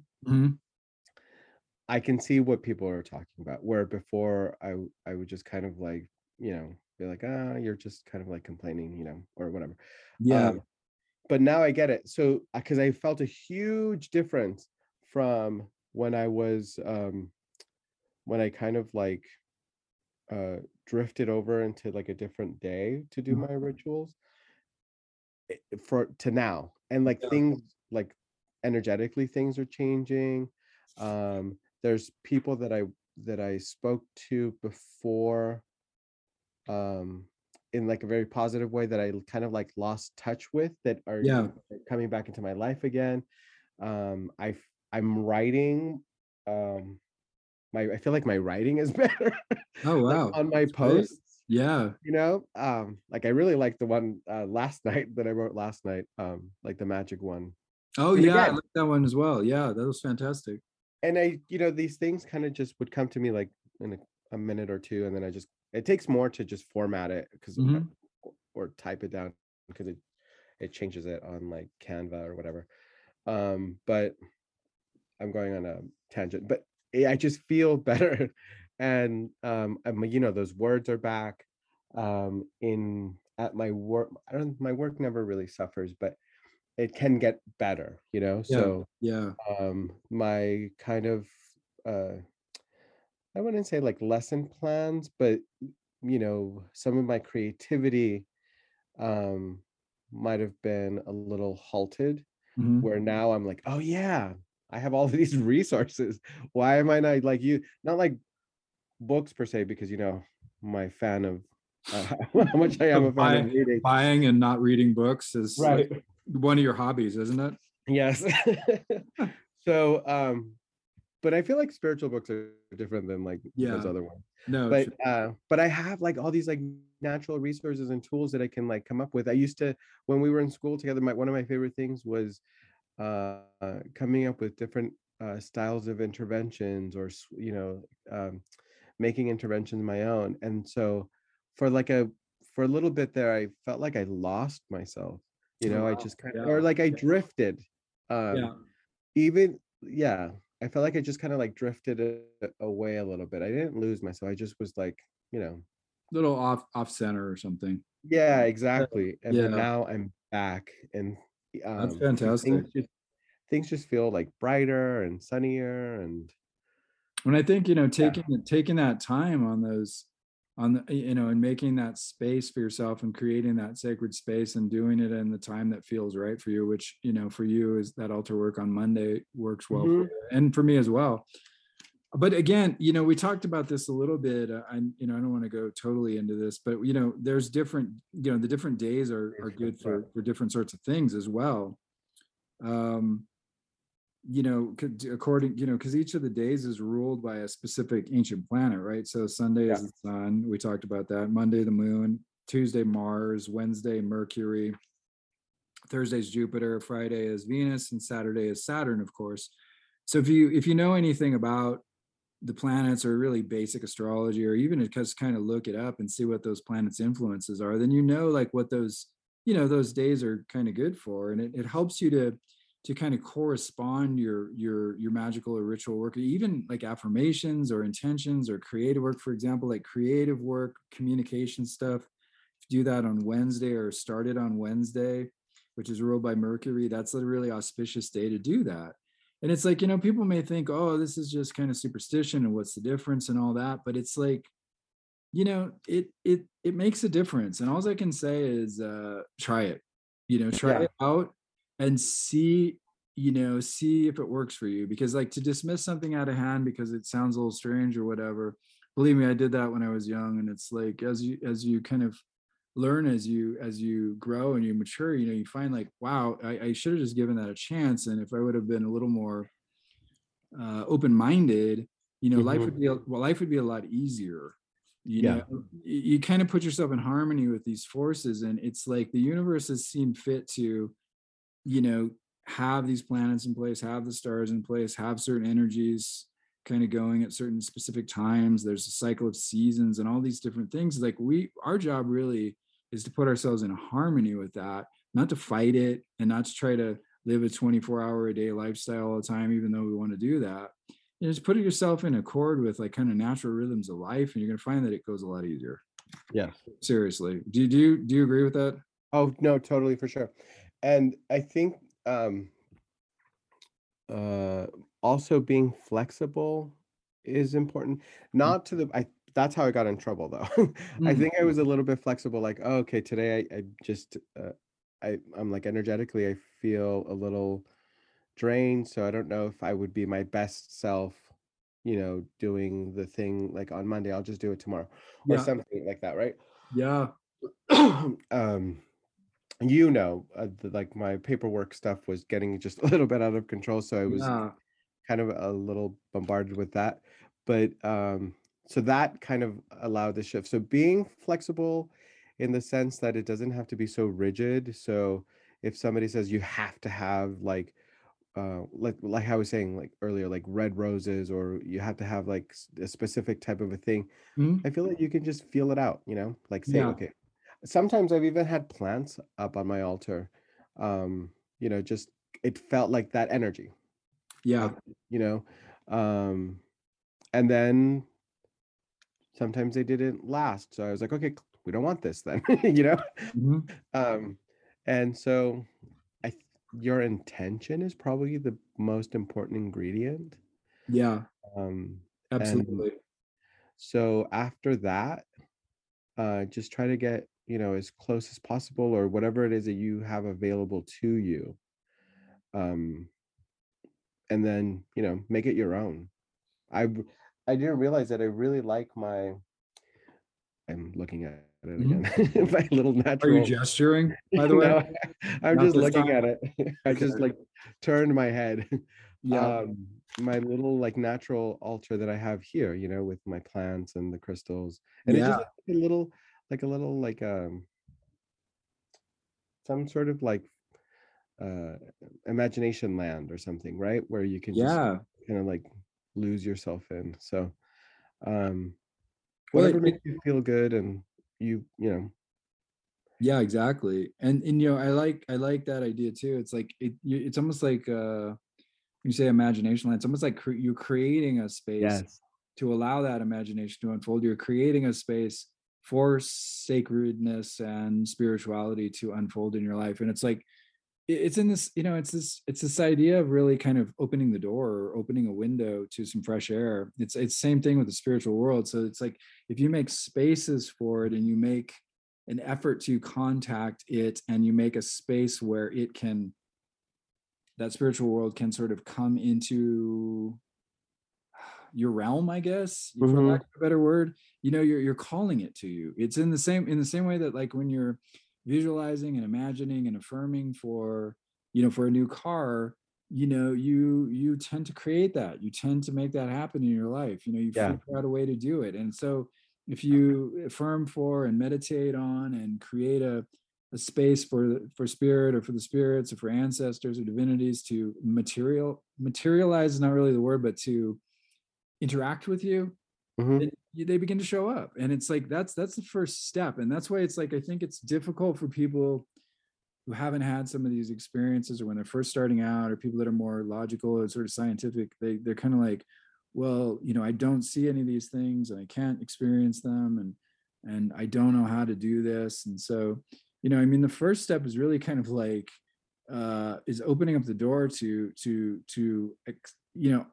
I can see what people are talking about. Where before I would just kind of like, you know, be like, you're just kind of like complaining, you know, or whatever. Yeah. But now I get it. So, because I felt a huge difference from when I was, when I kind of like, drifted over into like a different day to do my rituals for to now. And like things like energetically things are changing. There's people that I spoke to before in like a very positive way that I kind of like lost touch with, that are coming back into my life again. I'm writing, I feel like my writing is better. Oh wow! Like on my posts, you know, like I really like the one last night that I wrote last night, like the magic one. Oh and I like that one as well. Yeah, that was fantastic. And I, you know, these things kind of just would come to me like in a minute or two, and then it takes more to just format it because or type it down because it changes it on like Canva or whatever. But I'm going on a tangent, but I just feel better. And, you know, those words are back, at my work. My work never really suffers, but it can get better, you know? Yeah. So, my kind of, I wouldn't say like lesson plans, but, you know, some of my creativity, might've been a little halted where now I'm like, oh yeah, I have all of these resources. Why am I not like you? Not like books per se, because you know my fan of how much I am a fan of reading. Buying and not reading books is like one of your hobbies, isn't it? Yes. So, but I feel like spiritual books are different than like those other ones. No, but sure. But I have like all these like natural resources and tools that I can like come up with. I used to, when we were in school together, one of my favorite things was coming up with different styles of interventions, or, you know, making interventions my own. And so for a little bit there, I felt like I lost myself, you know. Oh, wow. I just kind of, or like I drifted, I felt like I just kind of like drifted away a little bit. I didn't lose myself. I just was like, you know, a little off center or something. Yeah, exactly. And then now I'm back, and that's fantastic. Things just feel like brighter and sunnier. And when I think, you know, taking that time on those, you know, and making that space for yourself and creating that sacred space and doing it in the time that feels right for you, which, you know, for you is that altar work on Monday works well, mm-hmm. for you, and for me as well. But again, you know, we talked about this a little bit. I don't want to go totally into this, but, you know, there's different, you know, the different days are good for different sorts of things as well. You know, according, you know, because each of the days is ruled by a specific ancient planet, right? So Sunday is the sun. We talked about that. Monday, the moon. Tuesday, Mars. Wednesday, Mercury. Thursday's Jupiter. Friday is Venus, and Saturday is Saturn, of course. So if you know anything about the planets, or really basic astrology, or even just kind of look it up and see what those planets' influences are, then you know, like, what those, you know, those days are kind of good for, and it helps you to kind of correspond your magical or ritual work, or even like affirmations or intentions or creative work, for example, like creative work, communication stuff. If you do that on Wednesday, or start it on Wednesday, which is ruled by Mercury, that's a really auspicious day to do that. And it's like, you know, people may think, oh, this is just kind of superstition, and what's the difference and all that. But it's like, you know, it makes a difference. And all I can say is try it, you know, try it out and see if it works for you. Because like, to dismiss something out of hand because it sounds a little strange or whatever, believe me, I did that when I was young. And it's like, as you kind of learn, as you grow and you mature, you know, you find like, wow, I should have just given that a chance. And if I would have been a little more open-minded, you know, mm-hmm. life would be a lot easier. You know, you kind of put yourself in harmony with these forces, and it's like the universe has seen fit to, you know, have these planets in place, have the stars in place, have certain energies kind of going at certain specific times. There's a cycle of seasons and all these different things. Like, our job really is to put ourselves in harmony with that, not to fight it, and not to try to live a 24-hour-a-day lifestyle all the time, even though we want to do that. You know, just putting yourself in accord with like kind of natural rhythms of life, and you're going to find that it goes a lot easier. Yeah, seriously. Do you agree with that? Oh no, totally, for sure. And I think also being flexible is important. That's how I got in trouble though. Mm-hmm. I think I was a little bit flexible, like, oh, okay, today I'm like energetically I feel a little drained, so I don't know if I would be my best self, you know, doing the thing like on Monday. I'll just do it tomorrow or something like that, right? Yeah. You know, like my paperwork stuff was getting just a little bit out of control, so I was kind of a little bombarded with that. But so that kind of allowed the shift. So being flexible in the sense that it doesn't have to be so rigid. So if somebody says you have to have like I was saying like earlier, like red roses, or you have to have like a specific type of a thing, I feel like you can just feel it out, you know, like say, okay. Sometimes I've even had plants up on my altar, you know, just, it felt like that energy. Yeah. Like, you know, and then sometimes they didn't last. So I was like, okay, we don't want this then, you know? Mm-hmm. And so your intention is probably the most important ingredient. Yeah. Absolutely. So after that, just try to get, you know, as close as possible, or whatever it is that you have available to you. And then, you know, make it your own. I didn't realize that I really like my, I'm looking at it again, mm-hmm. my little natural. Are you gesturing, by the way? No, I'm just looking at it. I just like turned my head. Yeah. My little like natural altar that I have here, you know, with my plants and the crystals. And it's just like a little like some sort of like imagination land or something, right? Where you can just kind of like lose yourself in. So whatever makes you feel good and you know. Yeah, exactly. And you know, I like that idea too. It's like it's almost like you say imagination land, it's almost like you're creating a space to allow that imagination to unfold. You're creating a space for sacredness and spirituality to unfold in your life. And it's like it's in this, you know, it's this idea of really kind of opening the door or opening a window to some fresh air. It's same thing with the spiritual world. So it's like if you make spaces for it and you make an effort to contact it and you make a space where it can, that spiritual world can sort of come into your realm, I guess, for lack of a better word, you know, you're calling it to you. It's in the same way that like when you're visualizing and imagining and affirming for, you know, for a new car, you know, you tend to create that, you tend to make that happen in your life, you know, you figure out a way to do it. And so if you affirm for and meditate on and create a space for spirit or for the spirits or for ancestors or divinities to materialize is not really the word, but to interact with you, they begin to show up. And it's like that's the first step. And that's why it's like I think it's difficult for people who haven't had some of these experiences, or when they're first starting out, or people that are more logical or sort of scientific, they're kind of like, well, you know, I don't see any of these things and I can't experience them and I don't know how to do this. And so, you know, I mean, the first step is really kind of like is opening up the door to you know,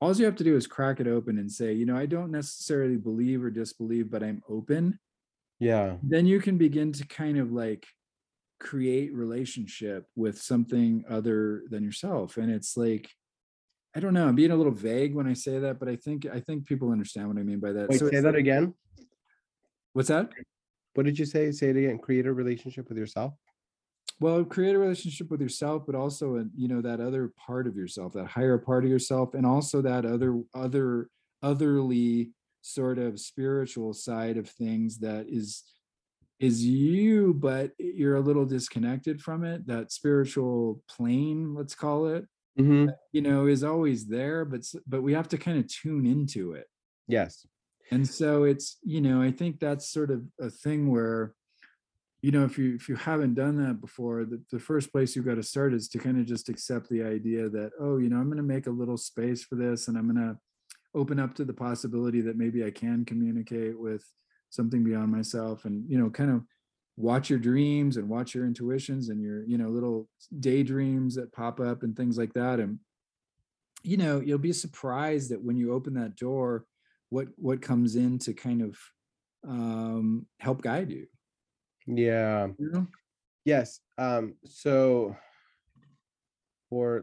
all you have to do is crack it open and say, you know, I don't necessarily believe or disbelieve, but I'm open. Yeah. Then you can begin to kind of like create relationship with something other than yourself. And it's like, I don't know, I'm being a little vague when I say that, but I think people understand what I mean by that. Wait, so say that like, again. What's that? What did you say? Say it again. Create a relationship with yourself. Well, create a relationship with yourself, but also, you know, that other part of yourself, that higher part of yourself, and also that otherly sort of spiritual side of things that is you, but you're a little disconnected from it. That spiritual plane, let's call it. Mm-hmm. You know, is always there, but we have to kind of tune into it. Yes. And so it's, you know, I think that's sort of a thing where, you know, if you haven't done that before, the first place you've got to start is to kind of just accept the idea that, oh, you know, I'm going to make a little space for this, and I'm going to open up to the possibility that maybe I can communicate with something beyond myself, and, you know, kind of watch your dreams and watch your intuitions and your, you know, little daydreams that pop up and things like that. And, you know, you'll be surprised that when you open that door, what comes in to kind of help guide you. Yeah. You know? Yes. So for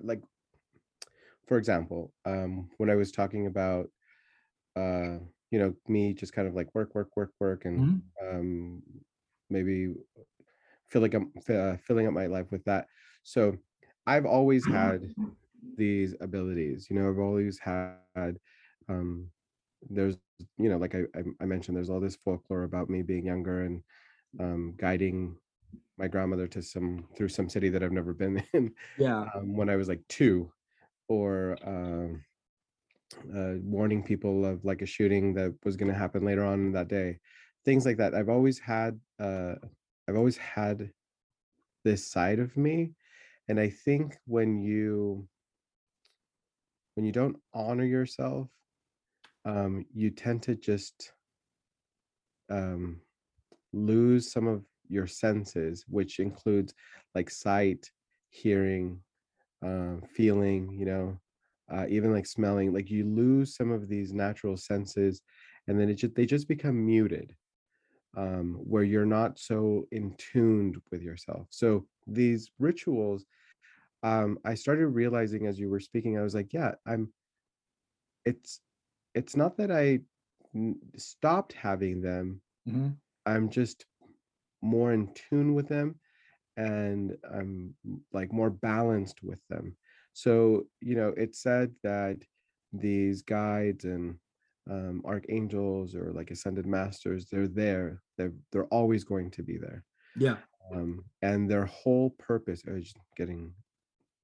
example, when I was talking about, you know, me just kind of like work and, maybe feel like I'm filling up my life with that. So I've always had these abilities, you know, I've always had, there's, you know, like I mentioned, there's all this folklore about me being younger and guiding my grandmother through some city that I've never been in. Yeah. When I was like 2, or warning people of like a shooting that was going to happen later on that day. Things like that. I've always had this side of me, and I think when you don't honor yourself, you tend to just lose some of your senses, which includes like sight, hearing, feeling, you know, even like smelling. Like you lose some of these natural senses, and then they just become muted. Where you're not so in tuned with yourself. So these rituals, I started realizing as you were speaking, I was like, yeah, it's not that I stopped having them. Mm-hmm. I'm just more in tune with them, and I'm like more balanced with them. So, you know, it's said that these guides and archangels or like ascended masters, they're there, they're always going to be there. Yeah. And their whole purpose, I was getting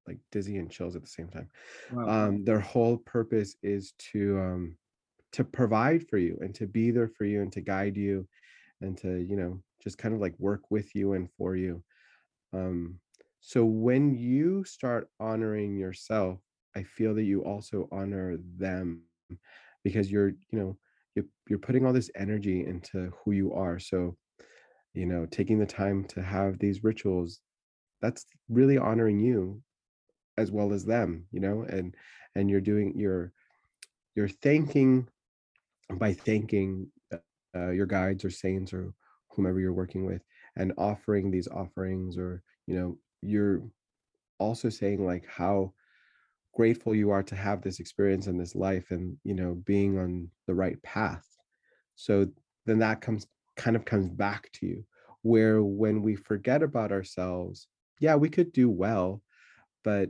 like dizzy and chills at the same time. Wow. Their whole purpose is to provide for you and to be there for you and to guide you and to, you know, just kind of like work with you and for you. So when you start honoring yourself, I feel that you also honor them, because you're putting all this energy into who you are. So, you know, taking the time to have these rituals, that's really honoring you as well as them, you know, and you're thanking by thanking your guides or saints or whomever you're working with, and offering these offerings, or, you know, you're also saying like how grateful you are to have this experience in this life, and, you know, being on the right path. So then that comes back to you, where when we forget about ourselves, yeah, we could do well, but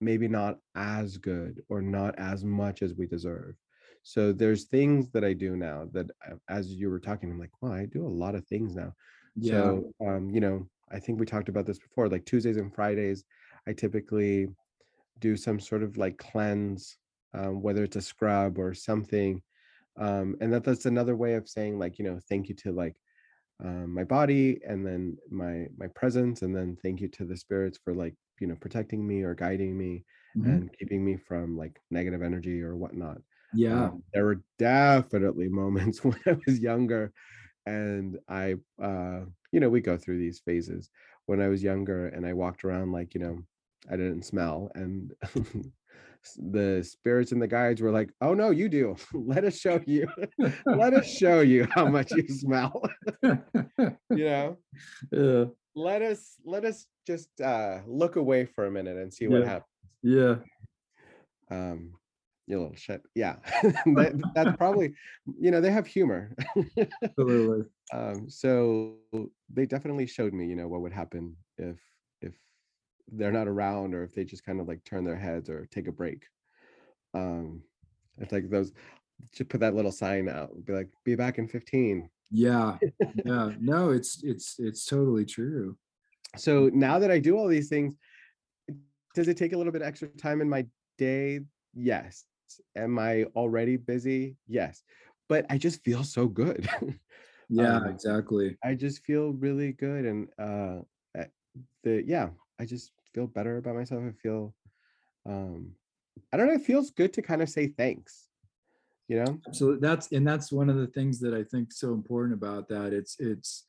maybe not as good or not as much as we deserve. So there's things that I do now that, as you were talking, I'm like, wow, I do a lot of things now. Yeah. So, you know, I think we talked about this before, like Tuesdays and Fridays, I typically do some sort of like cleanse, whether it's a scrub or something. And that's another way of saying like, you know, thank you to like my body, and then my presence, and then thank you to the spirits for like, you know, protecting me or guiding me, mm-hmm. and keeping me from like negative energy or whatnot. Yeah. There were definitely moments when I was younger, and I, you know, we go through these phases. When I was younger and I walked around like, you know, I didn't smell, and the spirits and the guides were like, oh no, you do. Let us show you how much you smell. You know, yeah. let us just look away for a minute and see, yeah. what happens. Yeah. You little shit. Yeah. That's probably, you know, they have humor. Absolutely. So they definitely showed me, you know, what would happen if they're not around, or if they just kind of like turn their heads or take a break. It's like those, just put that little sign out, be like, be back in 15. Yeah. Yeah. No, it's totally true. So now that I do all these things, does it take a little bit extra time in my day? Yes. Am I already busy? Yes. But I just feel so good. Yeah, exactly. I just feel really good. And I just feel better about myself. I feel, I don't know, it feels good to kind of say thanks, you know? So that's one of the things that I think is so important about that. It's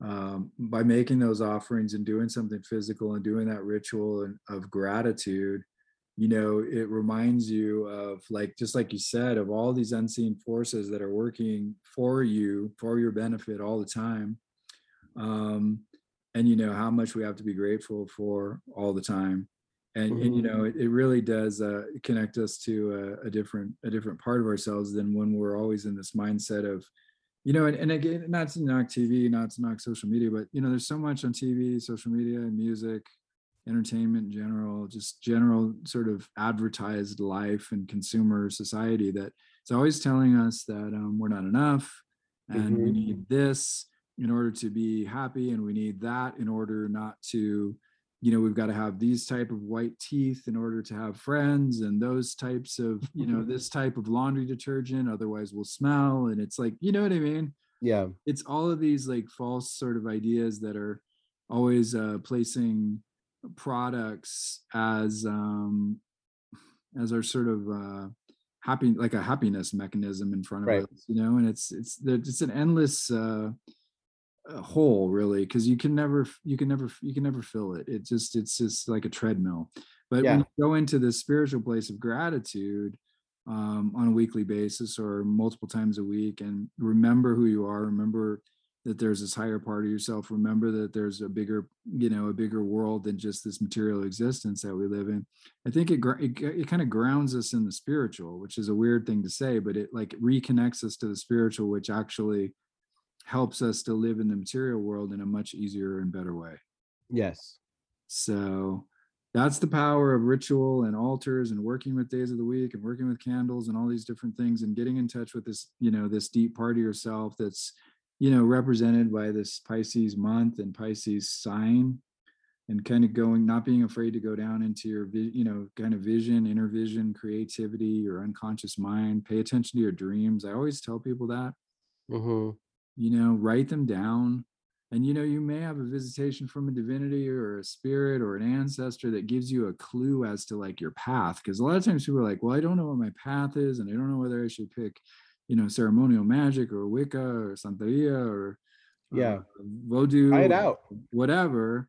by making those offerings and doing something physical and doing that ritual of gratitude, you know, it reminds you of, like, just like you said, of all these unseen forces that are working for you, for your benefit all the time. And, you know, how much we have to be grateful for all the time. And you know, it really does connect us to a different part of ourselves than when we're always in this mindset of, you know, and again, not to knock TV, not to knock social media, but, you know, there's so much on TV, social media, and music, entertainment in general, just general sort of advertised life and consumer society, that it's always telling us that we're not enough, and we need this in order to be happy, and we need that in order not to, you know, we've got to have these type of white teeth in order to have friends, and those types of, you know, this type of laundry detergent, otherwise we'll smell. And it's like, you know what I mean? Yeah. It's all of these like false sort of ideas that are always placing products as our sort of happy, like a happiness mechanism in front of right. us, you know, and it's an endless, a hole, really, because you can never fill it. It's just like a treadmill. But yeah. When you go into this spiritual place of gratitude on a weekly basis or multiple times a week, and remember who you are, remember that there's this higher part of yourself, remember that there's a bigger, you know, a bigger world than just this material existence that we live in. I think it kind of grounds us in the spiritual, which is a weird thing to say, but it like reconnects us to the spiritual, which actually helps us to live in the material world in a much easier and better way. Yes. So that's the power of ritual and altars and working with days of the week and working with candles and all these different things, and getting in touch with this, you know, this deep part of yourself that's, you know, represented by this Pisces month and Pisces sign, and kind of going, not being afraid to go down into your, you know, kind of vision, inner vision, creativity, your unconscious mind, pay attention to your dreams. I always tell people that, you know, write them down. And, you know, you may have a visitation from a divinity or a spirit or an ancestor that gives you a clue as to like your path. Because a lot of times people are like, well, I don't know what my path is, and I don't know whether I should pick, you know, ceremonial magic or Wicca or Santeria or Vodou, try it out, whatever.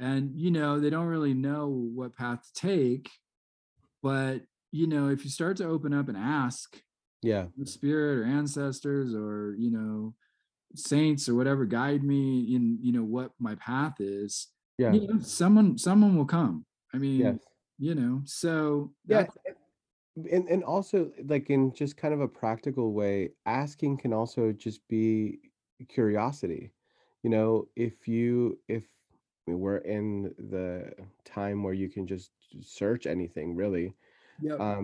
And, you know, they don't really know what path to take. But, you know, if you start to open up and ask the spirit or ancestors or, you know, saints or whatever, guide me in, you know, what my path is, you know, someone will come. I mean, you know, so and also, like, in just kind of a practical way, asking can also just be curiosity. You know, if we're in the time where you can just search anything, really.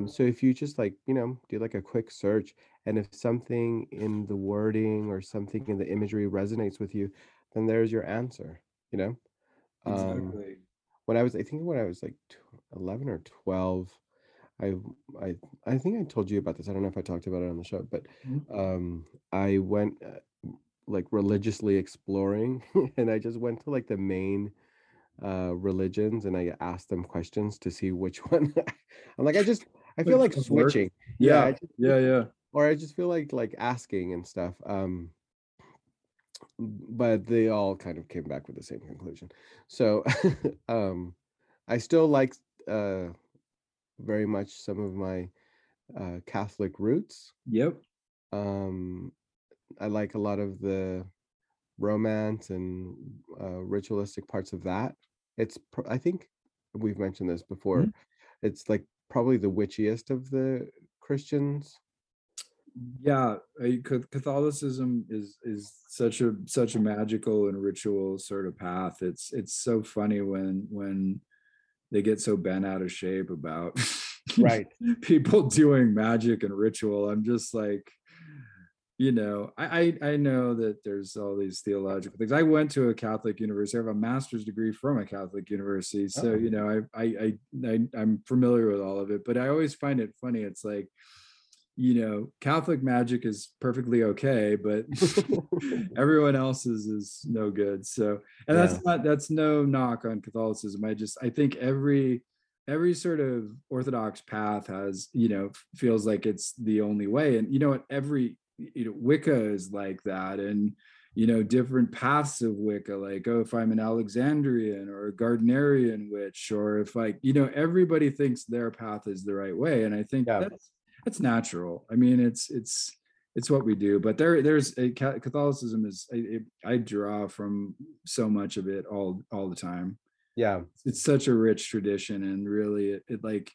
So if you just, like, you know, do like a quick search, and if something in the wording or something in the imagery resonates with you, then there's your answer, you know? Exactly. When I was like 11 or 12, I think I told you about this. I don't know if I talked about it on the show, but I went like religiously exploring and I just went to like the main religions, and I asked them questions to see which one. I'm like, I feel like switching. Or I just feel like asking and stuff. But they all kind of came back with the same conclusion. So I still like very much some of my Catholic roots. I like a lot of the romance and ritualistic parts of that. I think we've mentioned this before. It's like probably the witchiest of the Christians. Catholicism is such a magical and ritual sort of path. It's so funny when they get so bent out of shape about people doing magic and ritual. I'm just like, you know, I know that there's all these theological things. I went to a Catholic university. I have a master's degree from a Catholic university. So, you know, I'm familiar with all of it, but I always find it funny. It's like, you know, Catholic magic is perfectly okay, but everyone else's is no good. So, and that's no knock on Catholicism. I think every sort of Orthodox path has, you know, feels like it's the only way. And you know what, Wicca is like that, and, you know, different paths of Wicca, like, oh, if I'm an Alexandrian or a Gardnerian witch, or if I, you know, everybody thinks their path is the right way. And I think that's natural. I mean, it's what we do, but Catholicism is, I draw from so much of it all the time. Yeah. It's such a rich tradition, and really it like,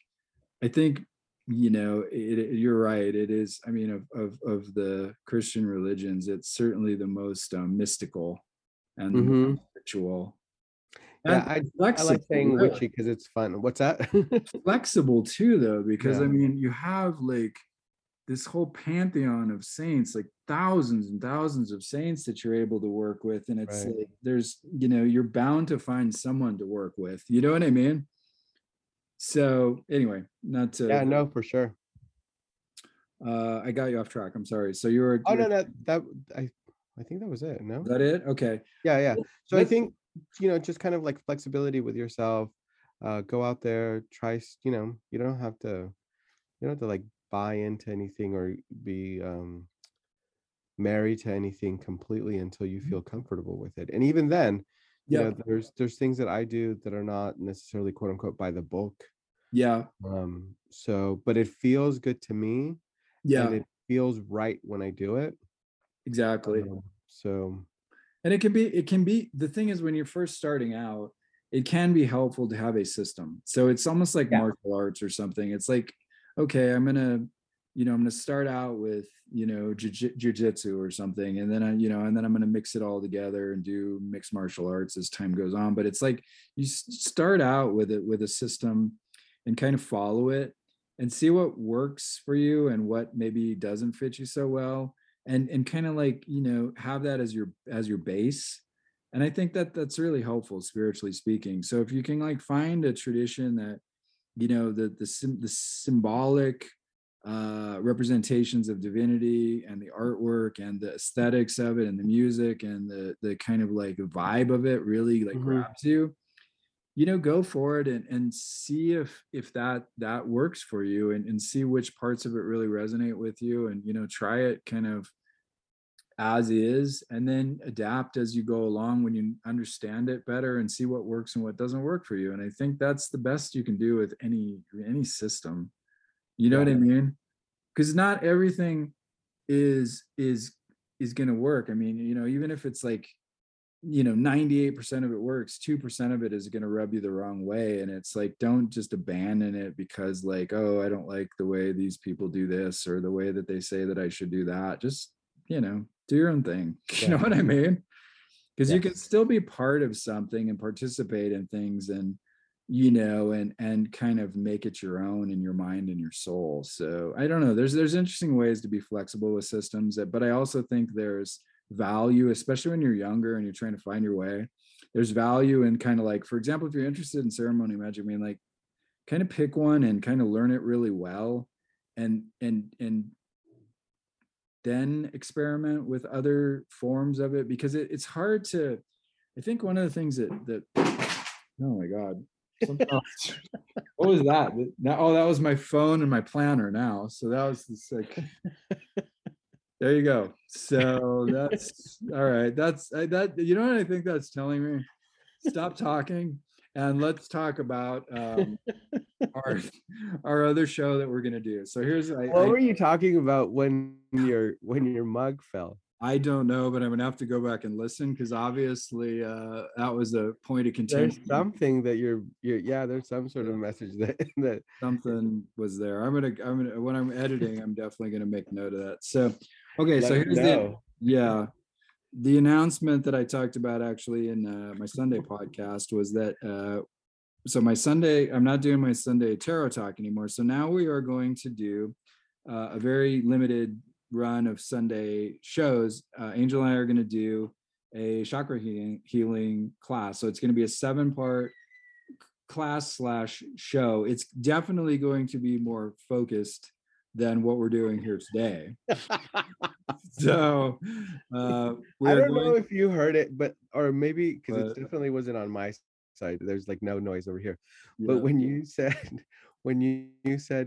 I think, you know, you're right. It is. I mean, of the Christian religions, it's certainly the most mystical and ritual. Yeah, and I like saying witchy because it's fun. What's that? Flexible too, though, because I mean, you have like this whole pantheon of saints, like thousands and thousands of saints that you're able to work with, and it's like there's, you know, you're bound to find someone to work with. You know what I mean? So anyway, not to for sure. I got you off track. I'm sorry. So you were I think that was it. No, is that it? Okay. Yeah. So I think, you know, just kind of like flexibility with yourself. Go out there, try. You know, you don't have to like buy into anything or be married to anything completely until you feel comfortable with it. And even then, you know, there's things that I do that are not necessarily quote unquote by the book. So, but it feels good to me. And it feels right when I do it. Exactly. And it can be, the thing is, when you're first starting out, it can be helpful to have a system. So it's almost like martial arts or something. It's like, okay, I'm going to start out with, you know, jujitsu or something. And then I I'm going to mix it all together and do mixed martial arts as time goes on. But it's like, you start out with it, with a system, and kind of follow it and see what works for you and what maybe doesn't fit you so well. and kind of like, you know, have that as your base. And I think that that's really helpful, spiritually speaking. So if you can like find a tradition that, you know, the symbolic representations of divinity and the artwork and the aesthetics of it and the music and the kind of like vibe of it really like grabs you, you know, go for it and see if that works for you and see which parts of it really resonate with you, and, you know, try it kind of as is and then adapt as you go along when you understand it better and see what works and what doesn't work for you. And I think that's the best you can do with any system. You know what I mean? Because not everything is going to work. I mean, you know, even if it's like, you know, 98% of it works, 2% of it is going to rub you the wrong way. And it's like, don't just abandon it because like, oh, I don't like the way these people do this or the way that they say that I should do that. Just, you know, do your own thing. Yeah. You know what I mean? Because you can still be part of something and participate in things and, you know, and kind of make it your own in your mind and your soul. So I don't know, there's interesting ways to be flexible with systems, but I also think there's value, especially when you're younger and you're trying to find your way, there's value in kind of like, for example, if you're interested in ceremony magic, I mean, like kind of pick one and kind of learn it really well and then experiment with other forms of it, because it's hard to, I think one of the things that oh my God, what was that? Oh, that was my phone and my planner now. So that was just like, there you go. So that's all right. That's you know what I think that's telling me? Stop talking and let's talk about our other show that we're gonna do. So here's what were you talking about when your mug fell? I don't know, but I'm gonna have to go back and listen because obviously that was a point of contention. There's something that there's some sort of message that something was there. I'm gonna when I'm editing, I'm definitely gonna make note of that. So okay, so here's the announcement that I talked about actually in my Sunday podcast was that so my Sunday, I'm not doing my Sunday tarot talk anymore. So now we are going to do a very limited run of Sunday shows. Angel and I are going to do a chakra healing class. So it's going to be a 7-part class / show. It's definitely going to be more focused than what we're doing here today. So I don't know if you heard it, but or maybe because it definitely wasn't on my side. There's like no noise over here. Yeah. But when you said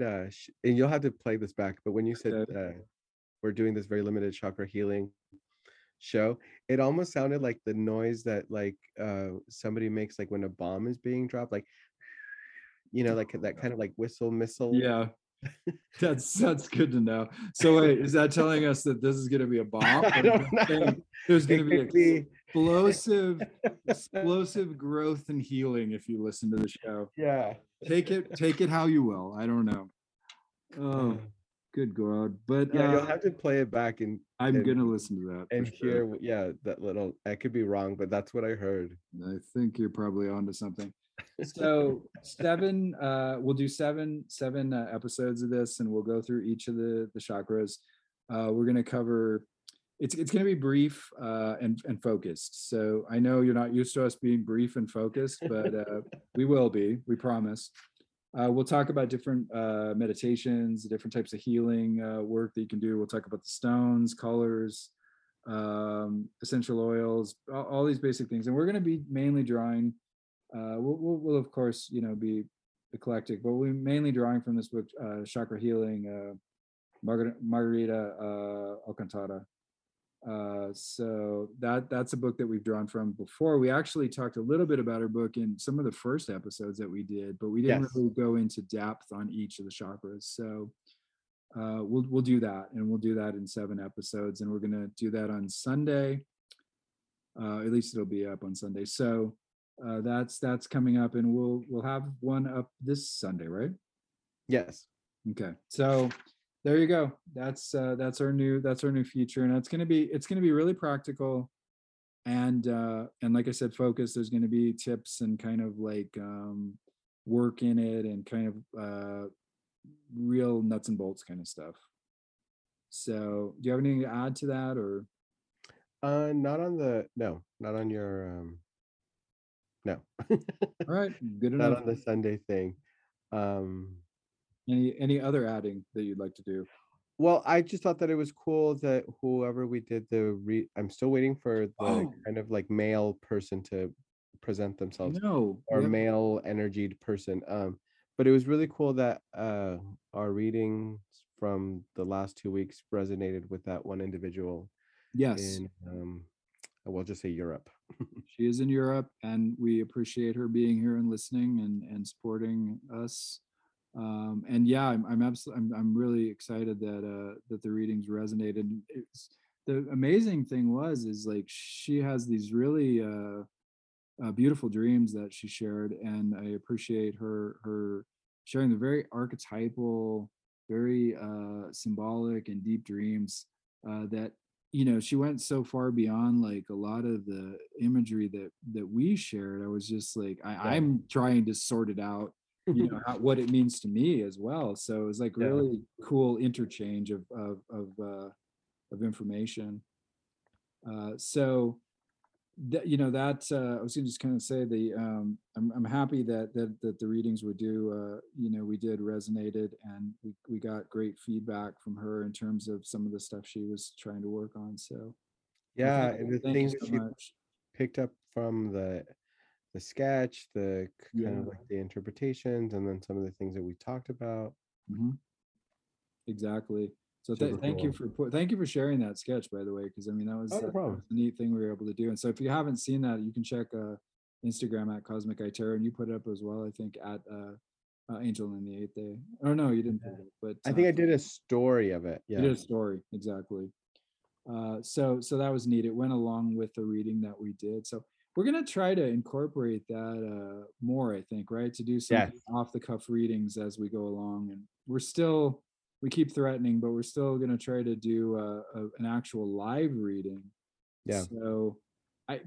and you'll have to play this back, but when you said we're doing this very limited chakra healing show, it almost sounded like the noise that like somebody makes like when a bomb is being dropped, like, you know, like that kind of like missile. Yeah, that's good to know. So wait, is that telling us that this is going to be a bomb? I don't know. There's going to be explosive growth and healing if you listen to the show. Yeah, take it how you will. I don't know. Oh, good God. But yeah, you'll have to play it back and I'm gonna listen to that and hear sure. Yeah, that little, I could be wrong, but that's what I heard. I think you're probably onto something. So 7 we'll do seven episodes of this, and we'll go through each of the chakras. We're gonna cover, it's gonna be brief and focused. So I know you're not used to us being brief and focused, but we will be, we promise. We'll talk about different meditations, different types of healing work that you can do. We'll talk about the stones, colors, essential oils, all these basic things. And we're going to be mainly drawing, we'll of course, you know, be eclectic, but we're mainly drawing from this book, Chakra Healing, Margarita Alcantara. So that's a book that we've drawn from before. We actually talked a little bit about her book in some of the first episodes that we did, but we didn't really go into depth on each of the chakras. So we'll do that, and we'll do that in 7 episodes, and we're gonna do that on Sunday. At least it'll be up on Sunday. So that's coming up, and we'll have one up this Sunday, right? Yes. Okay. So there you go. That's our new feature, and it's going to be really practical, and like I said, focused. There's going to be tips and kind of like work in it, and kind of real nuts and bolts kind of stuff. So do you have anything to add to that, or? No. All right. Good enough. Not on the Sunday thing. Any other adding that you'd like to do? Well, I just thought that it was cool that whoever we did I'm still waiting for the kind of like male person to present themselves male energied person. But it was really cool that our readings from the last 2 weeks resonated with that one individual. Yes. In, we'll just say Europe. She is in Europe, and we appreciate her being here and listening and supporting us. And yeah, I'm really excited that the readings resonated. The amazing thing was like she has these really beautiful dreams that she shared, and I appreciate her sharing the very archetypal, very symbolic and deep dreams that, you know, she went so far beyond like a lot of the imagery that we shared. I was just like, I'm trying to sort it out, you know, what it means to me as well. So it was like really cool interchange of information. So that, you know, that I was gonna just kind of say I'm happy that the readings we do, we did resonated, and we got great feedback from her in terms of some of the stuff she was trying to work on. So yeah, the things that you picked up from the sketch, the kind of like the interpretations, and then some of the things that we talked about. Mm-hmm. Exactly. So thank you for sharing that sketch, by the way, because I mean, that was a neat thing we were able to do. And so if you haven't seen that, you can check Instagram at Cosmic Eye Tarot, and you put it up as well, I think, at Angel on the Eighth Day. Oh no, you didn't put it, but I think I did a story of it. Yeah, you did a story, exactly. So that was neat. It went along with the reading that we did. So we're gonna try to incorporate that more, I think, right? To do some off the cuff readings as we go along, and we keep threatening, but we're still going to try to do an actual live reading. Yeah. So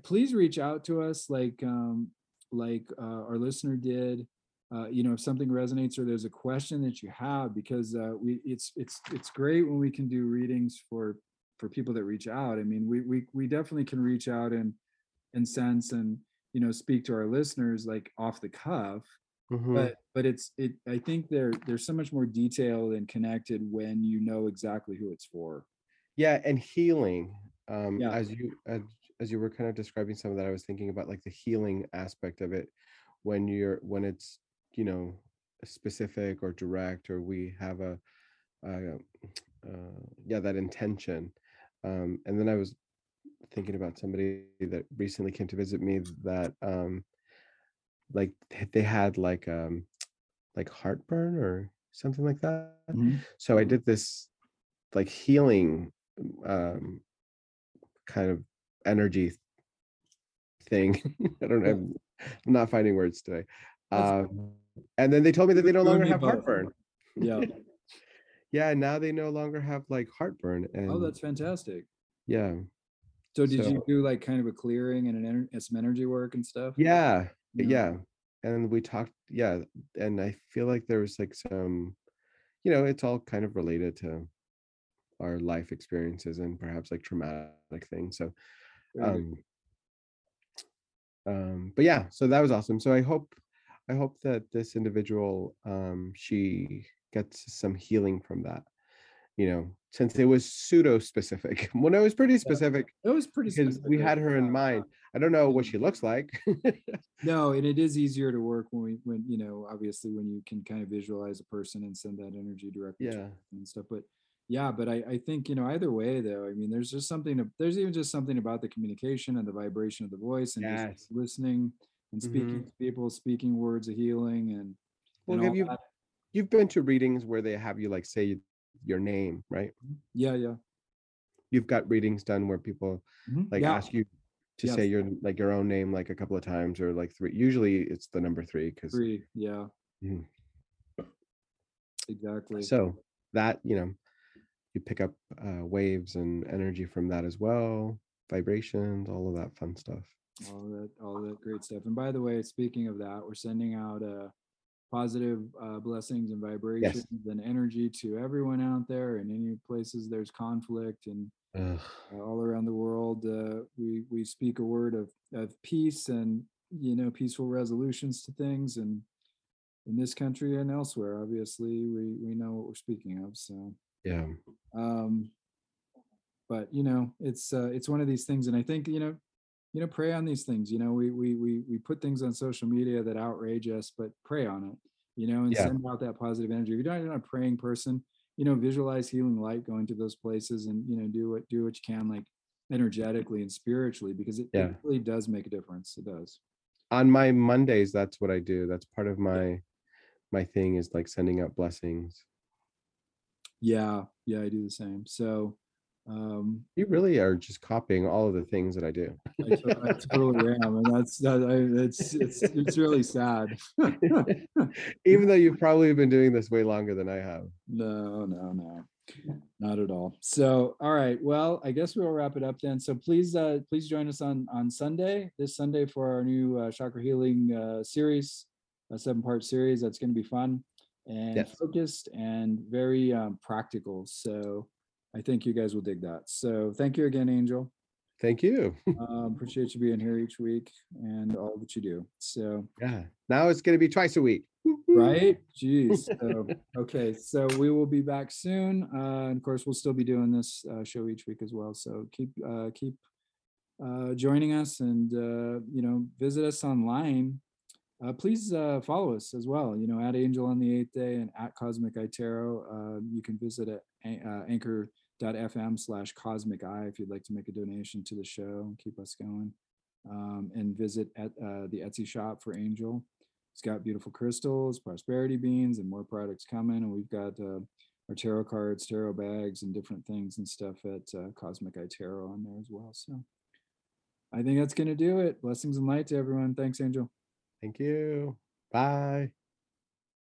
please reach out to us like our listener did, if something resonates or there's a question that you have, because it's great when we can do readings for people that reach out. I mean, we definitely can reach out and sense and, you know, speak to our listeners like off the cuff. Mm-hmm. But it's I think there's so much more detailed and connected when you know exactly who it's for. Yeah, and healing. As you were kind of describing some of that, I was thinking about like the healing aspect of it when it's, you know, specific or direct, or we have that intention. And then I was thinking about somebody that recently came to visit me that like they had like heartburn or something like that. Mm-hmm. So I did this like healing kind of energy thing. I don't know. I'm not finding words today. And then they told me that they no longer have heartburn. Yeah. Yeah. Now they no longer have like heartburn. And, oh, that's fantastic. Yeah. So you do like kind of a clearing and some energy work and stuff? Yeah. Yeah. And we talked, and I feel like there was like some, you know, it's all kind of related to our life experiences and perhaps like traumatic things. So, but yeah, so that was awesome. So I hope that this individual, she gets some healing from that, you know, since it was pseudo specific. Well, no, it was pretty specific. It was pretty specific. We had her in mind. I don't know what she looks like. No, and it is easier to work when you know, obviously when you can kind of visualize a person and send that energy directly to them and stuff. But yeah, but I think, you know, either way though, I mean, there's even just something about the communication and the vibration of the voice and just listening and speaking to people, speaking words of healing and. Well, and you've been to readings where they have you like say your name, right? Yeah. You've got readings done where people like ask you to say your like your own name like a couple of times, or like three. Usually it's the number three because three. Yeah. Mm. Exactly. So that, you know, you pick up waves and energy from that as well, vibrations, all of that fun stuff. All that great stuff. And by the way, speaking of that, we're sending out positive blessings and vibrations and energy to everyone out there. In any places there's conflict, and all around the world, we speak a word of peace and, you know, peaceful resolutions to things. And in this country and elsewhere, obviously, we know what we're speaking of. So yeah. But you know, it's one of these things, and I think you know, pray on these things. You know, we put things on social media that outrage us, but pray on it, you know, and send out that positive energy. If you're not a praying person, you know, visualize healing light going to those places, and, you know, do what you can, like energetically and spiritually, because it really does make a difference. It does. On my Mondays, that's what I do. That's part of my thing, is like sending out blessings. Yeah. Yeah. I do the same. So, you really are just copying all of the things that I do. I totally am, and it's really sad. Even though you've probably been doing this way longer than I have. No, not at all. So, all right, well, I guess we'll wrap it up then. So please join us on this Sunday for our new Chakra Healing series, a 7-part series. That's going to be fun and focused and very practical. So I think you guys will dig that. So thank you again, Angel. Thank you. Appreciate you being here each week and all that you do. So yeah, now it's going to be twice a week. Right? Jeez. So, okay. So we will be back soon. And of course, we'll still be doing this show each week as well. So keep joining us, and, you know, visit us online. Please follow us as well, you know, at Angel on the Eighth Day and at Cosmic Eye Tarot. You can visit at anchor.fm/Cosmic Eye if you'd like to make a donation to the show and keep us going. And visit at the Etsy shop for Angel. It's got beautiful crystals, prosperity beans, and more products coming. And we've got our tarot cards, tarot bags, and different things and stuff at Cosmic Eye Tarot on there as well. So I think that's going to do it. Blessings and light to everyone. Thanks, Angel. Thank you. Bye.